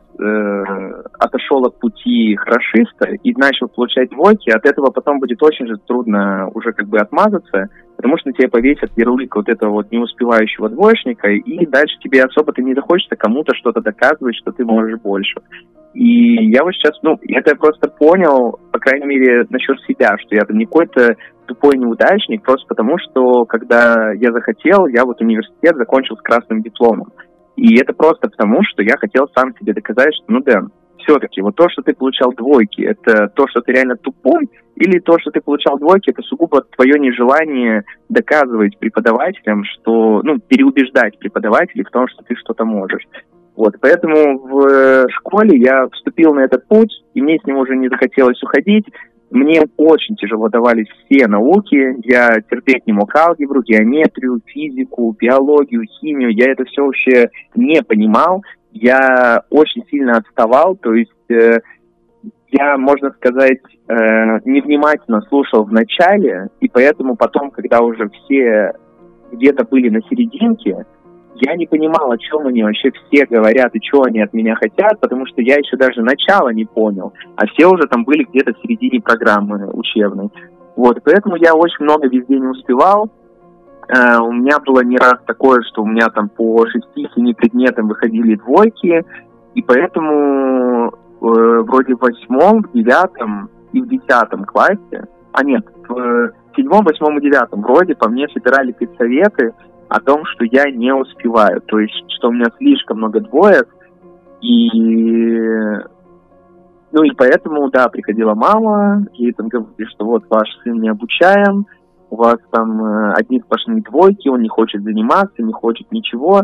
отошел от пути хорошиста и начал получать двойки, от этого потом будет очень же трудно уже как бы отмазаться, потому что на тебя повесят ярлык вот этого вот неуспевающего двоечника, и дальше тебе особо ты не захочется кому-то что-то доказывать, что ты можешь больше. И я вот сейчас, ну, это я просто понял, по крайней мере, насчет себя, что я там не какой-то тупой неудачник, просто потому что, когда я захотел, я вот университет закончил с красным дипломом. И это просто потому, что я хотел сам себе доказать, что, ну, Дэн, все-таки вот то, что ты получал двойки, это то, что ты реально тупой, или то, что ты получал двойки, это сугубо твое нежелание доказывать преподавателям, что, ну, переубеждать преподавателей в том, что ты что-то можешь. Вот, поэтому в школе я вступил на этот путь, и мне с него уже не захотелось уходить. Мне очень тяжело давались все науки, я терпеть не мог алгебру, геометрию, физику, биологию, химию, я это все вообще не понимал, я очень сильно отставал, то есть э, я, можно сказать, э, невнимательно слушал в начале, и поэтому потом, когда уже все где-то были на серединке, я не понимал, о чем они вообще все говорят и что они от меня хотят, потому что я еще даже начала не понял, а все уже там были где-то в середине программы учебной. Вот, поэтому я очень много везде не успевал. Э, у меня было не раз такое, что у меня там по шести-семи предметам выходили двойки, и поэтому э, вроде в восьмом, в девятом и в десятом классе, а нет, в седьмом, восьмом и девятом вроде по мне собирали педсоветы о том, что я не успеваю, то есть, что у меня слишком много двоек, и, ну, и поэтому, да, приходила мама, ей там говорили, что вот ваш сын не обучаем, у вас там одни сплошные двойки, он не хочет заниматься, не хочет ничего,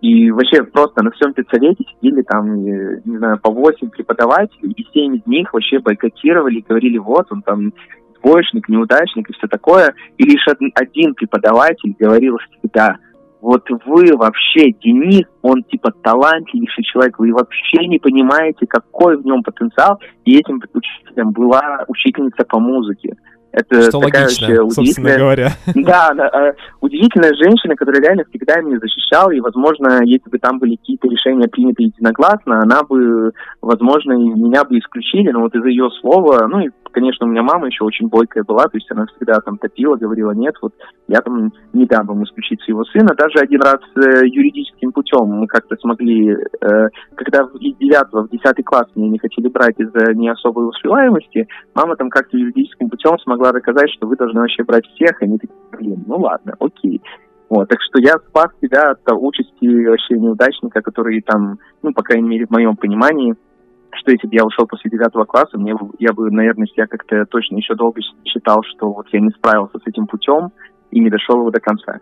и вообще просто на всем педсовете сидели там, не знаю, по восемь преподавателей, и семь из них вообще бойкотировали, говорили, вот он там... двоечник, неудачник и все такое, и лишь один преподаватель говорил, что да, вот вы вообще, Денис, он типа талантливейший человек, вы вообще не понимаете, какой в нем потенциал, и этим учителем была учительница по музыке. Это что такая логично, вообще удивительная... собственно говоря. Да, да, удивительная женщина, которая реально всегда меня защищала, и, возможно, если бы там были какие-то решения приняты единогласно, она бы, возможно, меня бы исключили, но вот из-за ее слова, ну, и конечно, у меня мама еще очень бойкая была, то есть она всегда там топила, говорила, нет, вот я там не дам вам исключиться его сына. Даже один раз э, юридическим путем мы как-то смогли, э, когда из девятого в десятый класс меня не хотели брать из-за не особой успеваемости, мама там как-то юридическим путем смогла доказать, что вы должны вообще брать всех, они такие, блин, ну ладно, окей. Вот, так что я спас себя от участи вообще неудачника, который там, ну, по крайней мере, в моем понимании, что если бы я ушел после девятого класса, мне, я бы, наверное, себя как-то точно еще долго считал, что вот я не справился с этим путем и не дошел его до конца.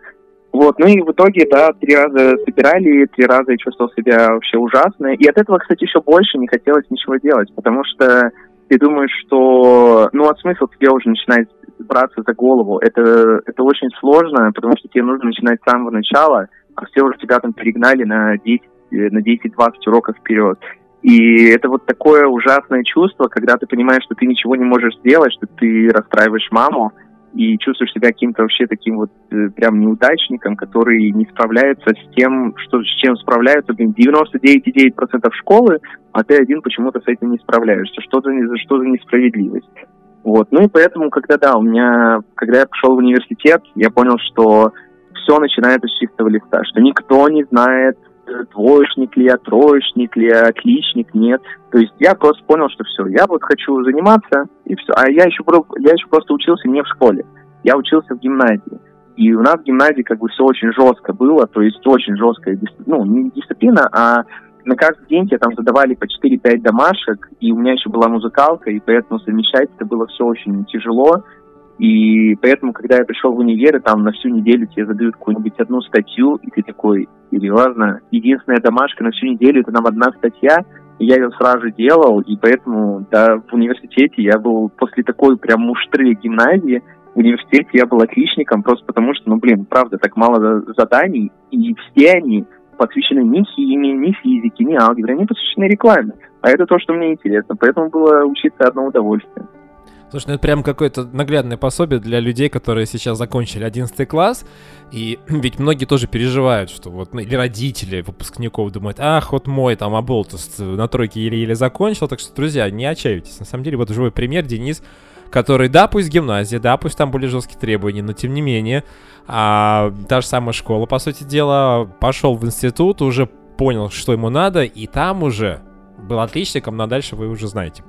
Вот, ну и в итоге, да, три раза собирали, три раза я чувствовал себя вообще ужасно. И от этого, кстати, еще больше не хотелось ничего делать, потому что ты думаешь, что, ну, а смысл тебе уже начинает браться за голову. Это, это очень сложно, потому что тебе нужно начинать с самого начала, а все уже тебя там перегнали на десять, на десять-двадцать уроков вперед. И это вот такое ужасное чувство, когда ты понимаешь, что ты ничего не можешь сделать, что ты расстраиваешь маму и чувствуешь себя каким-то вообще таким вот э, прям неудачником, который не справляется с тем, что, с чем справляются, блин, девяносто девять целых девять десятых процента школы, а ты один почему-то с этим не справляешься. Что за, что за несправедливость? Вот. Ну и поэтому, когда, да, у меня, когда я пошел в университет, я понял, что все начинается с чистого листа, что никто не знает, двоечник ли я, троечник ли я, отличник, нет. То есть я просто понял, что все, я вот хочу заниматься, и все. А я еще, я еще просто учился не в школе, я учился в гимназии. И у нас в гимназии как бы все очень жестко было, то есть очень жесткая, ну, не дисциплина, а на каждый день я там задавали по четыре-пять домашек, и у меня еще была музыкалка, и поэтому совмещать это было все очень тяжело. И поэтому, когда я пришел в универ, и там на всю неделю тебе задают какую-нибудь одну статью, и ты такой, серьезно, единственная домашка на всю неделю, это нам одна статья, и я ее сразу же делал, и поэтому, да, в университете я был после такой прям муштры гимназии, в университете я был отличником, просто потому что, ну, блин, правда, так мало заданий, и все они посвящены ни химии, ни физике, ни алгебре, они посвящены рекламе, а это то, что мне интересно, поэтому было учиться одно удовольствие. Слушай, ну это прям какое-то наглядное пособие для людей, которые сейчас закончили одиннадцатый класс, и ведь многие тоже переживают, что вот, ну, или родители выпускников думают, ах, вот мой там оболтус на тройке еле-еле закончил, так что, друзья, не отчаивайтесь, на самом деле, вот живой пример, Денис, который, да, пусть гимназия, да, пусть там более жесткие требования, но тем не менее, а, та же самая школа, по сути дела, пошел в институт, уже понял, что ему надо, и там уже был отличником, но дальше вы уже знаете,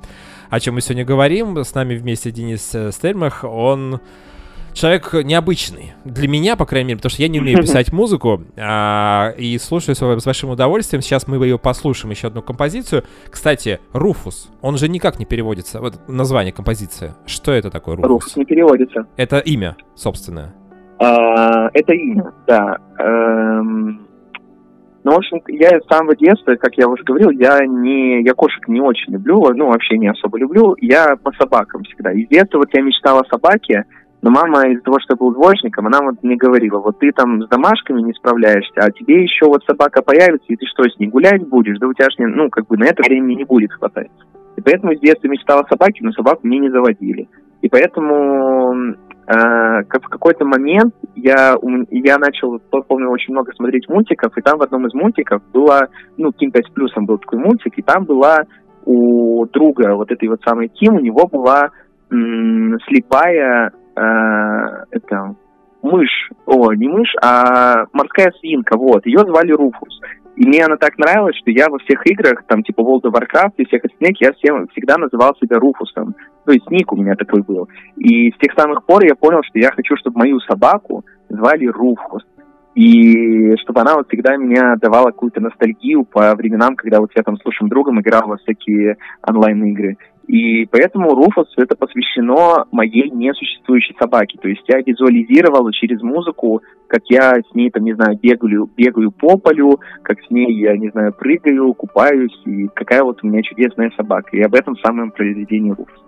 о чем мы сегодня говорим. С нами вместе Денис Стельмах. Он человек необычный. Для меня, по крайней мере, потому что я не умею писать музыку. А, и слушаю с большим удовольствием. Сейчас мы ее послушаем, еще одну композицию. Кстати, Rufus. Он же никак не переводится. Вот название композиции. Что это такое Rufus? Rufus не переводится. Это имя собственное. Это имя, да. Ну, в общем, я с самого детства, как я уже говорил, я не, я кошек не очень люблю, ну, вообще не особо люблю. Я по собакам всегда. И с детства вот я мечтала о собаке, но мама из-за того, что я был двоечником, она вот мне говорила, вот ты там с домашками не справляешься, а тебе еще вот собака появится, и ты что, с ней гулять будешь? Да у тебя ж, не, ну, как бы на это времени не будет хватать. И поэтому с детства мечтала о собаке, но собаку мне не заводили. И поэтому... как в какой-то момент я, я начал, помню, очень много смотреть мультиков, и там в одном из мультиков была, ну, Ким пять с плюсом был такой мультик, и там была у друга вот этой вот самой Ким, у него была м- слепая э- это, мышь, о, не мышь, а морская свинка, вот, ее звали Rufus. И мне она так нравилась, что я во всех играх, там, типа World of Warcraft и всех остальных, я всем, всегда называл себя Rufus'ом. То есть ник у меня такой был. И с тех самых пор я понял, что я хочу, чтобы мою собаку звали Rufus. И чтобы она вот всегда меня давала какую-то ностальгию по временам, когда вот я там с лучшим другом играл во всякие онлайн-игры. И поэтому Rufus это посвящено моей несуществующей собаке. То есть я визуализировал через музыку, как я с ней, там, не знаю, бегаю, бегаю по полю, как с ней, я не знаю, прыгаю, купаюсь, и какая вот у меня чудесная собака. И об этом самом произведении Rufus.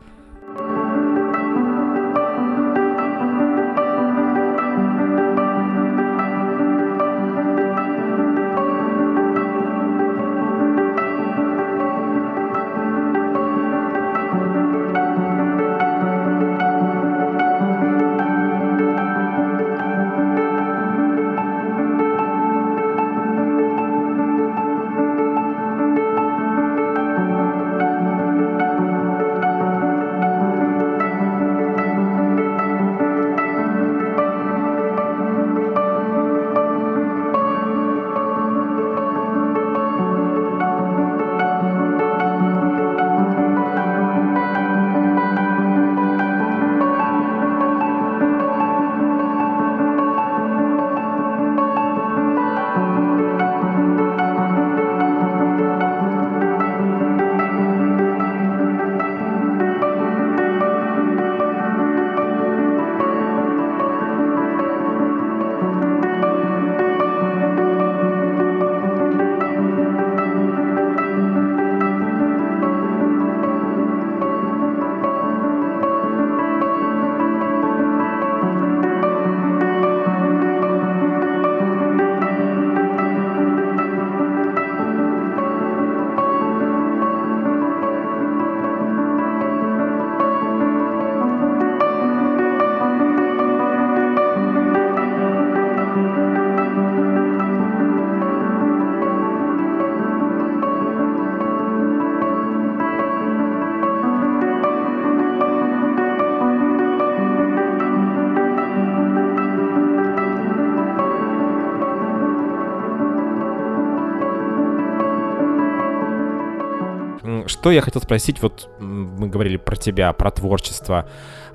что я хотел спросить, вот мы говорили про тебя, про творчество.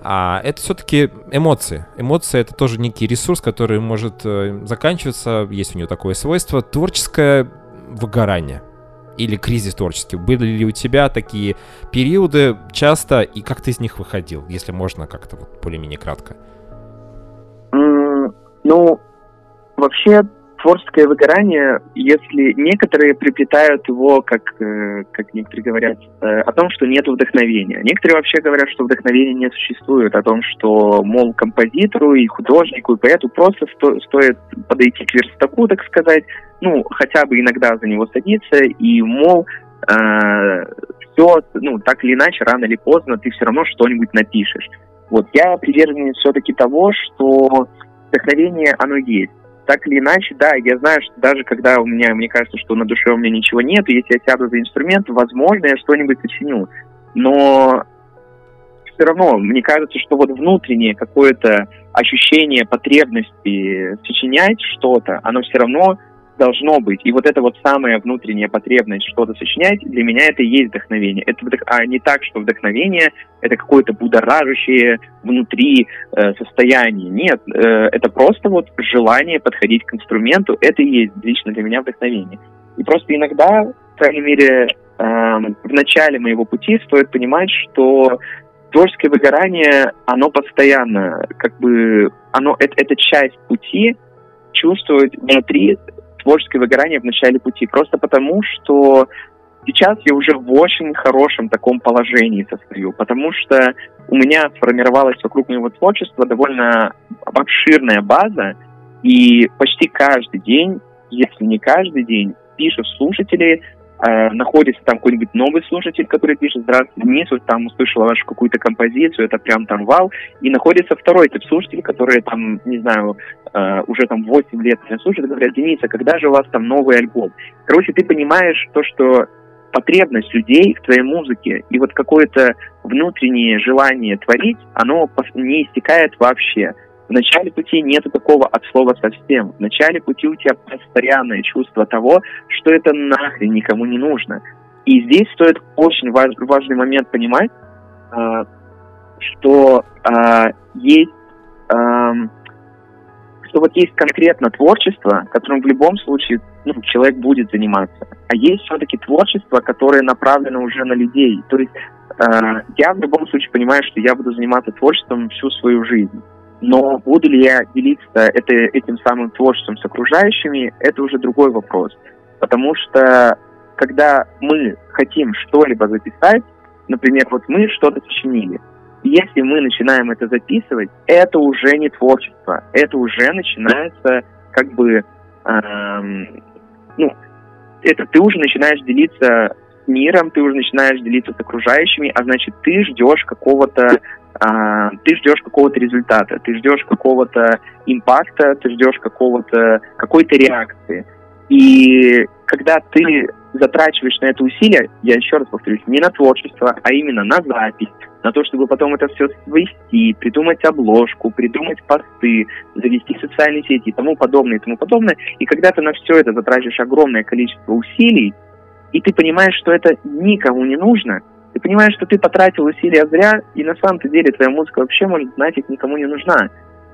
А это все-таки эмоции. Эмоции — это тоже некий ресурс, который может заканчиваться, есть у него такое свойство. Творческое выгорание или кризис творческий. Были ли у тебя такие периоды часто, и как ты из них выходил, если можно как-то вот более-менее кратко? Mm, ну, вообще... Творческое выгорание, если некоторые приплетают его, как, как некоторые говорят, о том, что нет вдохновения. Некоторые вообще говорят, что вдохновения не существует, о том, что, мол, композитору и художнику, и поэту просто сто, стоит подойти к верстаку, так сказать, ну, хотя бы иногда за него садиться, и, мол, э, все, ну, так или иначе, рано или поздно ты все равно что-нибудь напишешь. Вот, я приверженец все-таки того, что вдохновение, оно есть. Так или иначе, да, я знаю, что даже когда у меня, мне кажется, что на душе у меня ничего нет, и если я сяду за инструмент, возможно, я что-нибудь сочиню. Но все равно, мне кажется, что вот внутреннее какое-то ощущение потребности сочинять что-то, оно все равно должно быть. И вот эта вот самая внутренняя потребность что-то сочинять, для меня это и есть вдохновение. Это вдох... А не так, что вдохновение — это какое-то будоражащее внутри э, состояние. Нет, э, это просто вот желание подходить к инструменту. Это и есть лично для меня вдохновение. И просто иногда, по крайней мере, э, в начале моего пути стоит понимать, что творческое выгорание, оно постоянно, как бы, оно, это, это часть пути чувствовать внутри творческое выгорание в начале пути. Просто потому, что сейчас я уже в очень хорошем таком положении состою, потому что у меня сформировалась вокруг моего творчества довольно обширная база, и почти каждый день, если не каждый день, пишут слушатели, э, находится там какой-нибудь новый слушатель, который пишет: «Здравствуйте, Денис, вот там услышала вашу какую-то композицию, это прям там вау», и находится второй тип слушателей, которые там, не знаю, Uh, уже там восемь лет слушают и говорят: «Денис, а когда же у вас там новый альбом?» Короче, ты понимаешь то, что потребность людей в твоей музыке и вот какое-то внутреннее желание творить, оно не истекает вообще. В начале пути нету такого от слова совсем. В начале пути у тебя постоянное чувство того, что это нахрен никому не нужно. И здесь стоит очень важ- важный момент понимать, uh, что uh, есть... Uh, что вот есть конкретно творчество, которым в любом случае, ну, человек будет заниматься, а есть все-таки творчество, которое направлено уже на людей. То есть э, я в любом случае понимаю, что я буду заниматься творчеством всю свою жизнь, но буду ли я делиться это, этим самым творчеством с окружающими, это уже другой вопрос. Потому что когда мы хотим что-либо записать, например, вот мы что-то сочинили, если мы начинаем это записывать, это уже не творчество, это уже начинается как бы, эм, ну, это ты уже начинаешь делиться с миром, ты уже начинаешь делиться с окружающими, а значит ты ждешь какого-то, э, ты ждешь какого-то результата, ты ждешь какого-то импакта, ты ждешь какого-то, какой-то реакции. И когда ты затрачиваешь на это усилия, я еще раз повторюсь, не на творчество, а именно на запись, на то, чтобы потом это все свести, придумать обложку, придумать посты, завести социальные сети и тому подобное, и тому подобное. И когда ты на все это затрачиваешь огромное количество усилий, и ты понимаешь, что это никому не нужно, ты понимаешь, что ты потратил усилия зря, и на самом-то деле твоя музыка вообще, может, нафиг никому не нужна.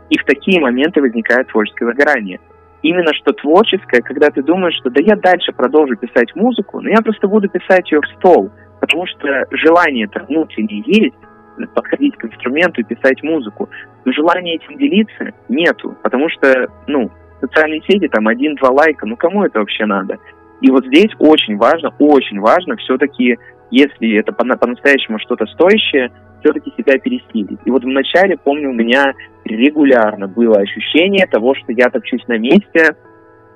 И в такие моменты возникает творческое выгорание. Именно что творческое, когда ты думаешь, что да я дальше продолжу писать музыку, но я просто буду писать ее в стол, потому что желание-то внутреннее есть, подходить к инструменту и писать музыку, но желания этим делиться нету, потому что, ну, социальные сети, там, один-два лайка, ну, кому это вообще надо? И вот здесь очень важно, очень важно все-таки, если это по-настоящему что-то стоящее, все-таки себя пересилить. И вот вначале, помню, у меня регулярно было ощущение того, что я топчусь на месте.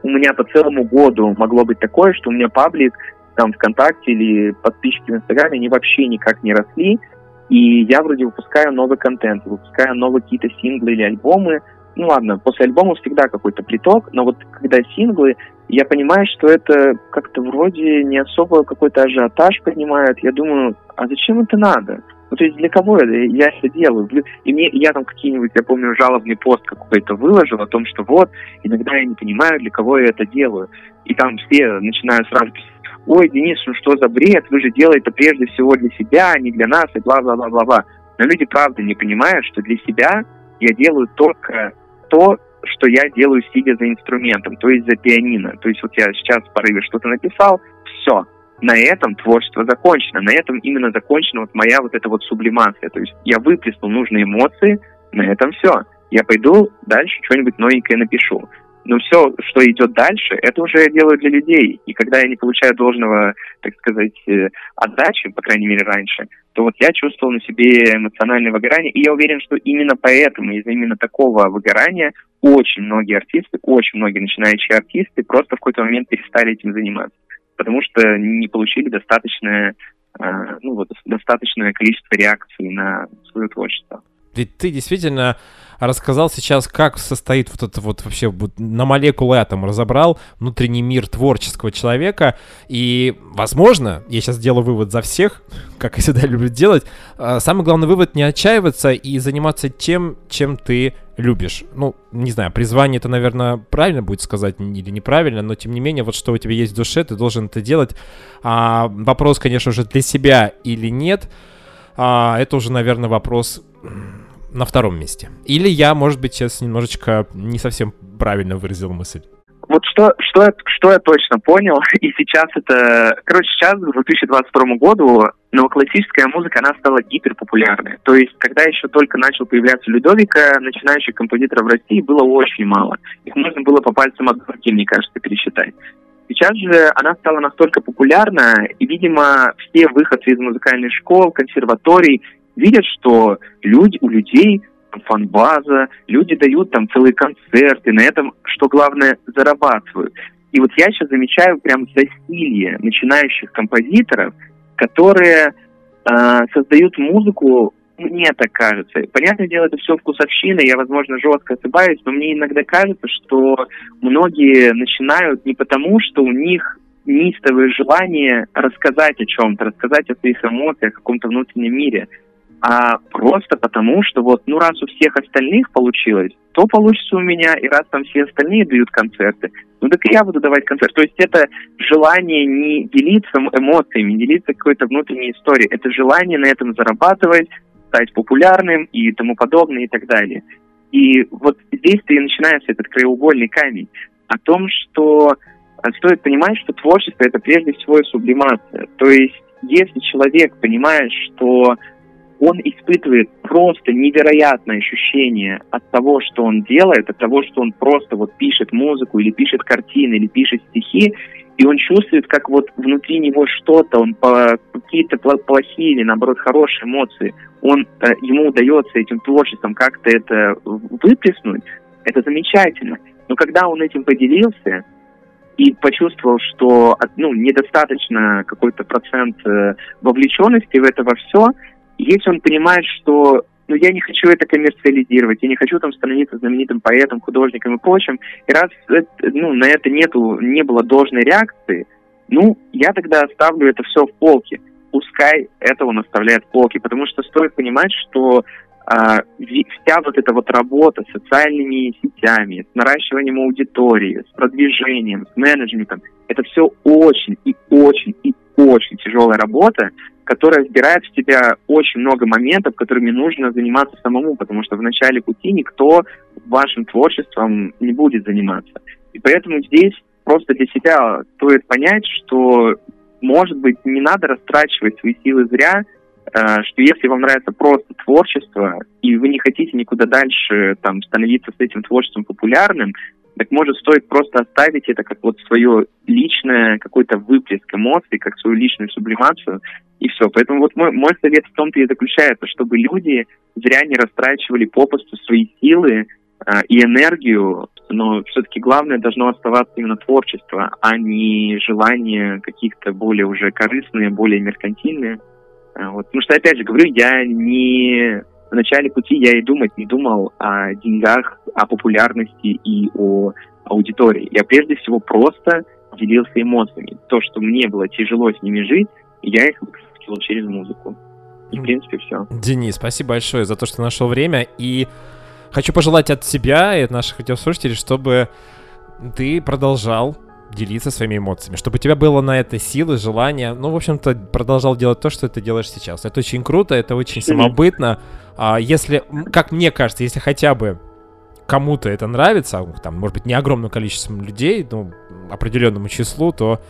У меня по целому году могло быть такое, что у меня паблик там ВКонтакте или подписчики в Инстаграме, они вообще никак не росли. И я вроде выпускаю новый контент, выпускаю новые какие-то синглы или альбомы. Ну ладно, после альбома всегда какой-то приток, но вот когда синглы, я понимаю, что это как-то вроде не особо какой-то ажиотаж поднимает. Я думаю, а зачем это надо? Ну, то есть для кого это? Я это делаю. И мне, я там какие-нибудь, я помню, жалобный пост какой-то выложил о том, что вот, иногда я не понимаю, для кого я это делаю. И там все начинают сразу писать: ой, Денис, ну что за бред, вы же делаете прежде всего для себя, а не для нас, и бла-бла-бла-бла-бла. Но люди правда не понимают, что для себя я делаю только то, что я делаю, сидя за инструментом, то есть за пианино. То есть вот я сейчас в порыве что-то написал, все, на этом творчество закончено, на этом именно закончена вот моя вот эта вот сублимация. То есть я выплеснул нужные эмоции, на этом все. Я пойду дальше что-нибудь новенькое напишу. Но все, что идет дальше, это уже я делаю для людей. И когда я не получаю должного, так сказать, отдачи, по крайней мере, раньше, то вот я чувствовал на себе эмоциональное выгорание. И я уверен, что именно поэтому, из-за именно такого выгорания, очень многие артисты, очень многие начинающие артисты просто в какой-то момент перестали этим заниматься. Потому что не получили достаточное, ну, вот, достаточное количество реакций на свое творчество. Ведь ты действительно рассказал сейчас, как состоит вот это вот вообще вот на молекулы атом, разобрал внутренний мир творческого человека. И, возможно, я сейчас делаю вывод за всех, как я всегда люблю делать, самый главный вывод — не отчаиваться и заниматься тем, чем ты любишь. Ну, не знаю, призвание это, наверное, правильно будет сказать или неправильно, но тем не менее, вот что у тебя есть в душе, ты должен это делать. А вопрос, конечно же, для себя или нет, а это уже, наверное, вопрос... на втором месте. Или я, может быть, сейчас немножечко не совсем правильно выразил мысль. Вот что, что, что я точно понял, и сейчас это... Короче, сейчас, в две тысячи двадцать втором году, новоклассическая музыка, она стала гиперпопулярной. То есть, когда еще только начал появляться Людовико, начинающих композиторов в России было очень мало. Их можно было по пальцам одной руки, мне кажется, пересчитать. Сейчас же она стала настолько популярна, и, видимо, все выходцы из музыкальных школ, консерваторий видят, что люди, у людей там, фан-база, люди дают там целые концерты, на этом, что главное, зарабатывают. И вот я сейчас замечаю прям засилье начинающих композиторов, которые э, создают музыку, мне так кажется. Понятное дело, это все вкусовщина, я, возможно, жестко ошибаюсь, но мне иногда кажется, что многие начинают не потому, что у них... неистовое желание рассказать о чем-то, рассказать о своих эмоциях, о каком-то внутреннем мире, а просто потому, что вот, ну, раз у всех остальных получилось, то получится у меня, и раз там все остальные дают концерты, ну, так и я буду давать концерты. То есть это желание не делиться эмоциями, не делиться какой-то внутренней историей, это желание на этом зарабатывать, стать популярным и тому подобное, и так далее. И вот здесь-то и начинается этот краеугольный камень о том, что... Стоит понимать, что творчество — это прежде всего и сублимация. То есть, если человек понимает, что он испытывает просто невероятное ощущение от того, что он делает, от того, что он просто вот пишет музыку или пишет картины, или пишет стихи, и он чувствует, как вот внутри него что-то, он какие-то плохие или, наоборот, хорошие эмоции, он, ему удается этим творчеством как-то это выплеснуть, это замечательно. Но когда он этим поделился... и почувствовал, что ну, недостаточно какой-то процент вовлеченности в это во все, если он понимает, что ну, я не хочу это коммерциализировать, я не хочу там становиться знаменитым поэтом, художником и прочим, и раз ну, на это нету, не было должной реакции, ну, я тогда оставлю это все в полке. Пускай это он оставляет в полке, потому что стоит понимать, что Uh, вся вот эта вот работа с социальными сетями, с наращиванием аудитории, с продвижением, с менеджментом, это все очень и очень и очень тяжелая работа, которая вбирает в себя очень много моментов, которыми нужно заниматься самому, потому что в начале пути никто вашим творчеством не будет заниматься. И поэтому здесь просто для себя стоит понять, что, может быть, не надо растрачивать свои силы зря, что если вам нравится просто творчество, и вы не хотите никуда дальше там, становиться с этим творчеством популярным, так, может, стоит просто оставить это как вот свое личное, какой-то выплеск эмоций, как свою личную сублимацию, и все. Поэтому вот мой, мой совет в том-то и заключается, чтобы люди зря не растрачивали попусту свои силы а, и энергию, но все-таки главное должно оставаться именно творчество, а не желания каких-то более уже корыстные, более меркантильные. Вот. Потому что, опять же, говорю, я не в начале пути, я и думать не думал о деньгах, о популярности и о аудитории. Я прежде всего просто делился эмоциями. То, что мне было тяжело с ними жить, я их выпустил через музыку. И, в принципе, все. Денис, спасибо большое за то, что нашел время. И хочу пожелать от себя и от наших радиослушателей, чтобы ты продолжал делиться своими эмоциями, чтобы у тебя было на это силы, желание, ну, в общем-то, продолжал делать то, что ты делаешь сейчас. Это очень круто, это очень самобытно. А если, как мне кажется, если хотя бы кому-то это нравится, там, может быть, не огромному количеству людей, ну, определенному числу, то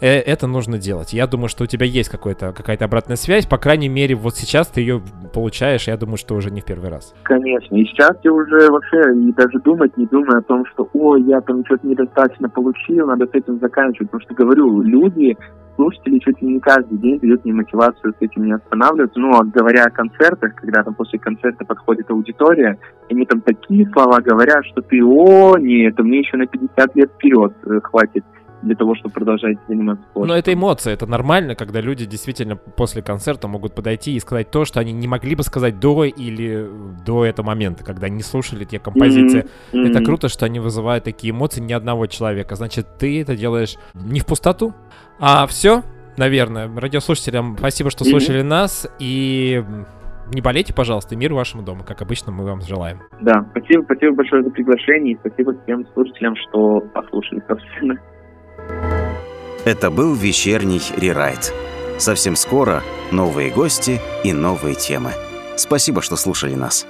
это нужно делать. Я думаю, что у тебя есть какой-то, какая-то обратная связь. По крайней мере, вот сейчас ты ее получаешь, я думаю, что уже не в первый раз. Конечно. И сейчас я уже вообще не даже думать, не думаю о том, что ой, я там что-то недостаточно получил, надо с этим заканчивать. Потому что, говорю, люди, слушатели чуть ли не каждый день дают мне мотивацию с этим не останавливаться. Ну, а говоря о концертах, когда там после концерта подходит аудитория, они там такие слова говорят, что ты, о, нет, мне еще на пятьдесят лет вперед хватит для того, чтобы продолжать заниматься спортом. Но это эмоции, это нормально, когда люди действительно после концерта могут подойти и сказать то, что они не могли бы сказать до или до этого момента, когда они слушали те композиции. Mm-hmm. Mm-hmm. Это круто, что они вызывают такие эмоции ни одного человека. Значит, ты это делаешь не в пустоту. А все, наверное. Радиослушателям спасибо, что mm-hmm. слушали нас. И не болейте, пожалуйста, мир вашему дому, как обычно мы вам желаем. Да, спасибо, спасибо большое за приглашение. И спасибо всем слушателям, что послушали, собственно. Это был вечерний рерайт. Совсем скоро новые гости и новые темы. Спасибо, что слушали нас.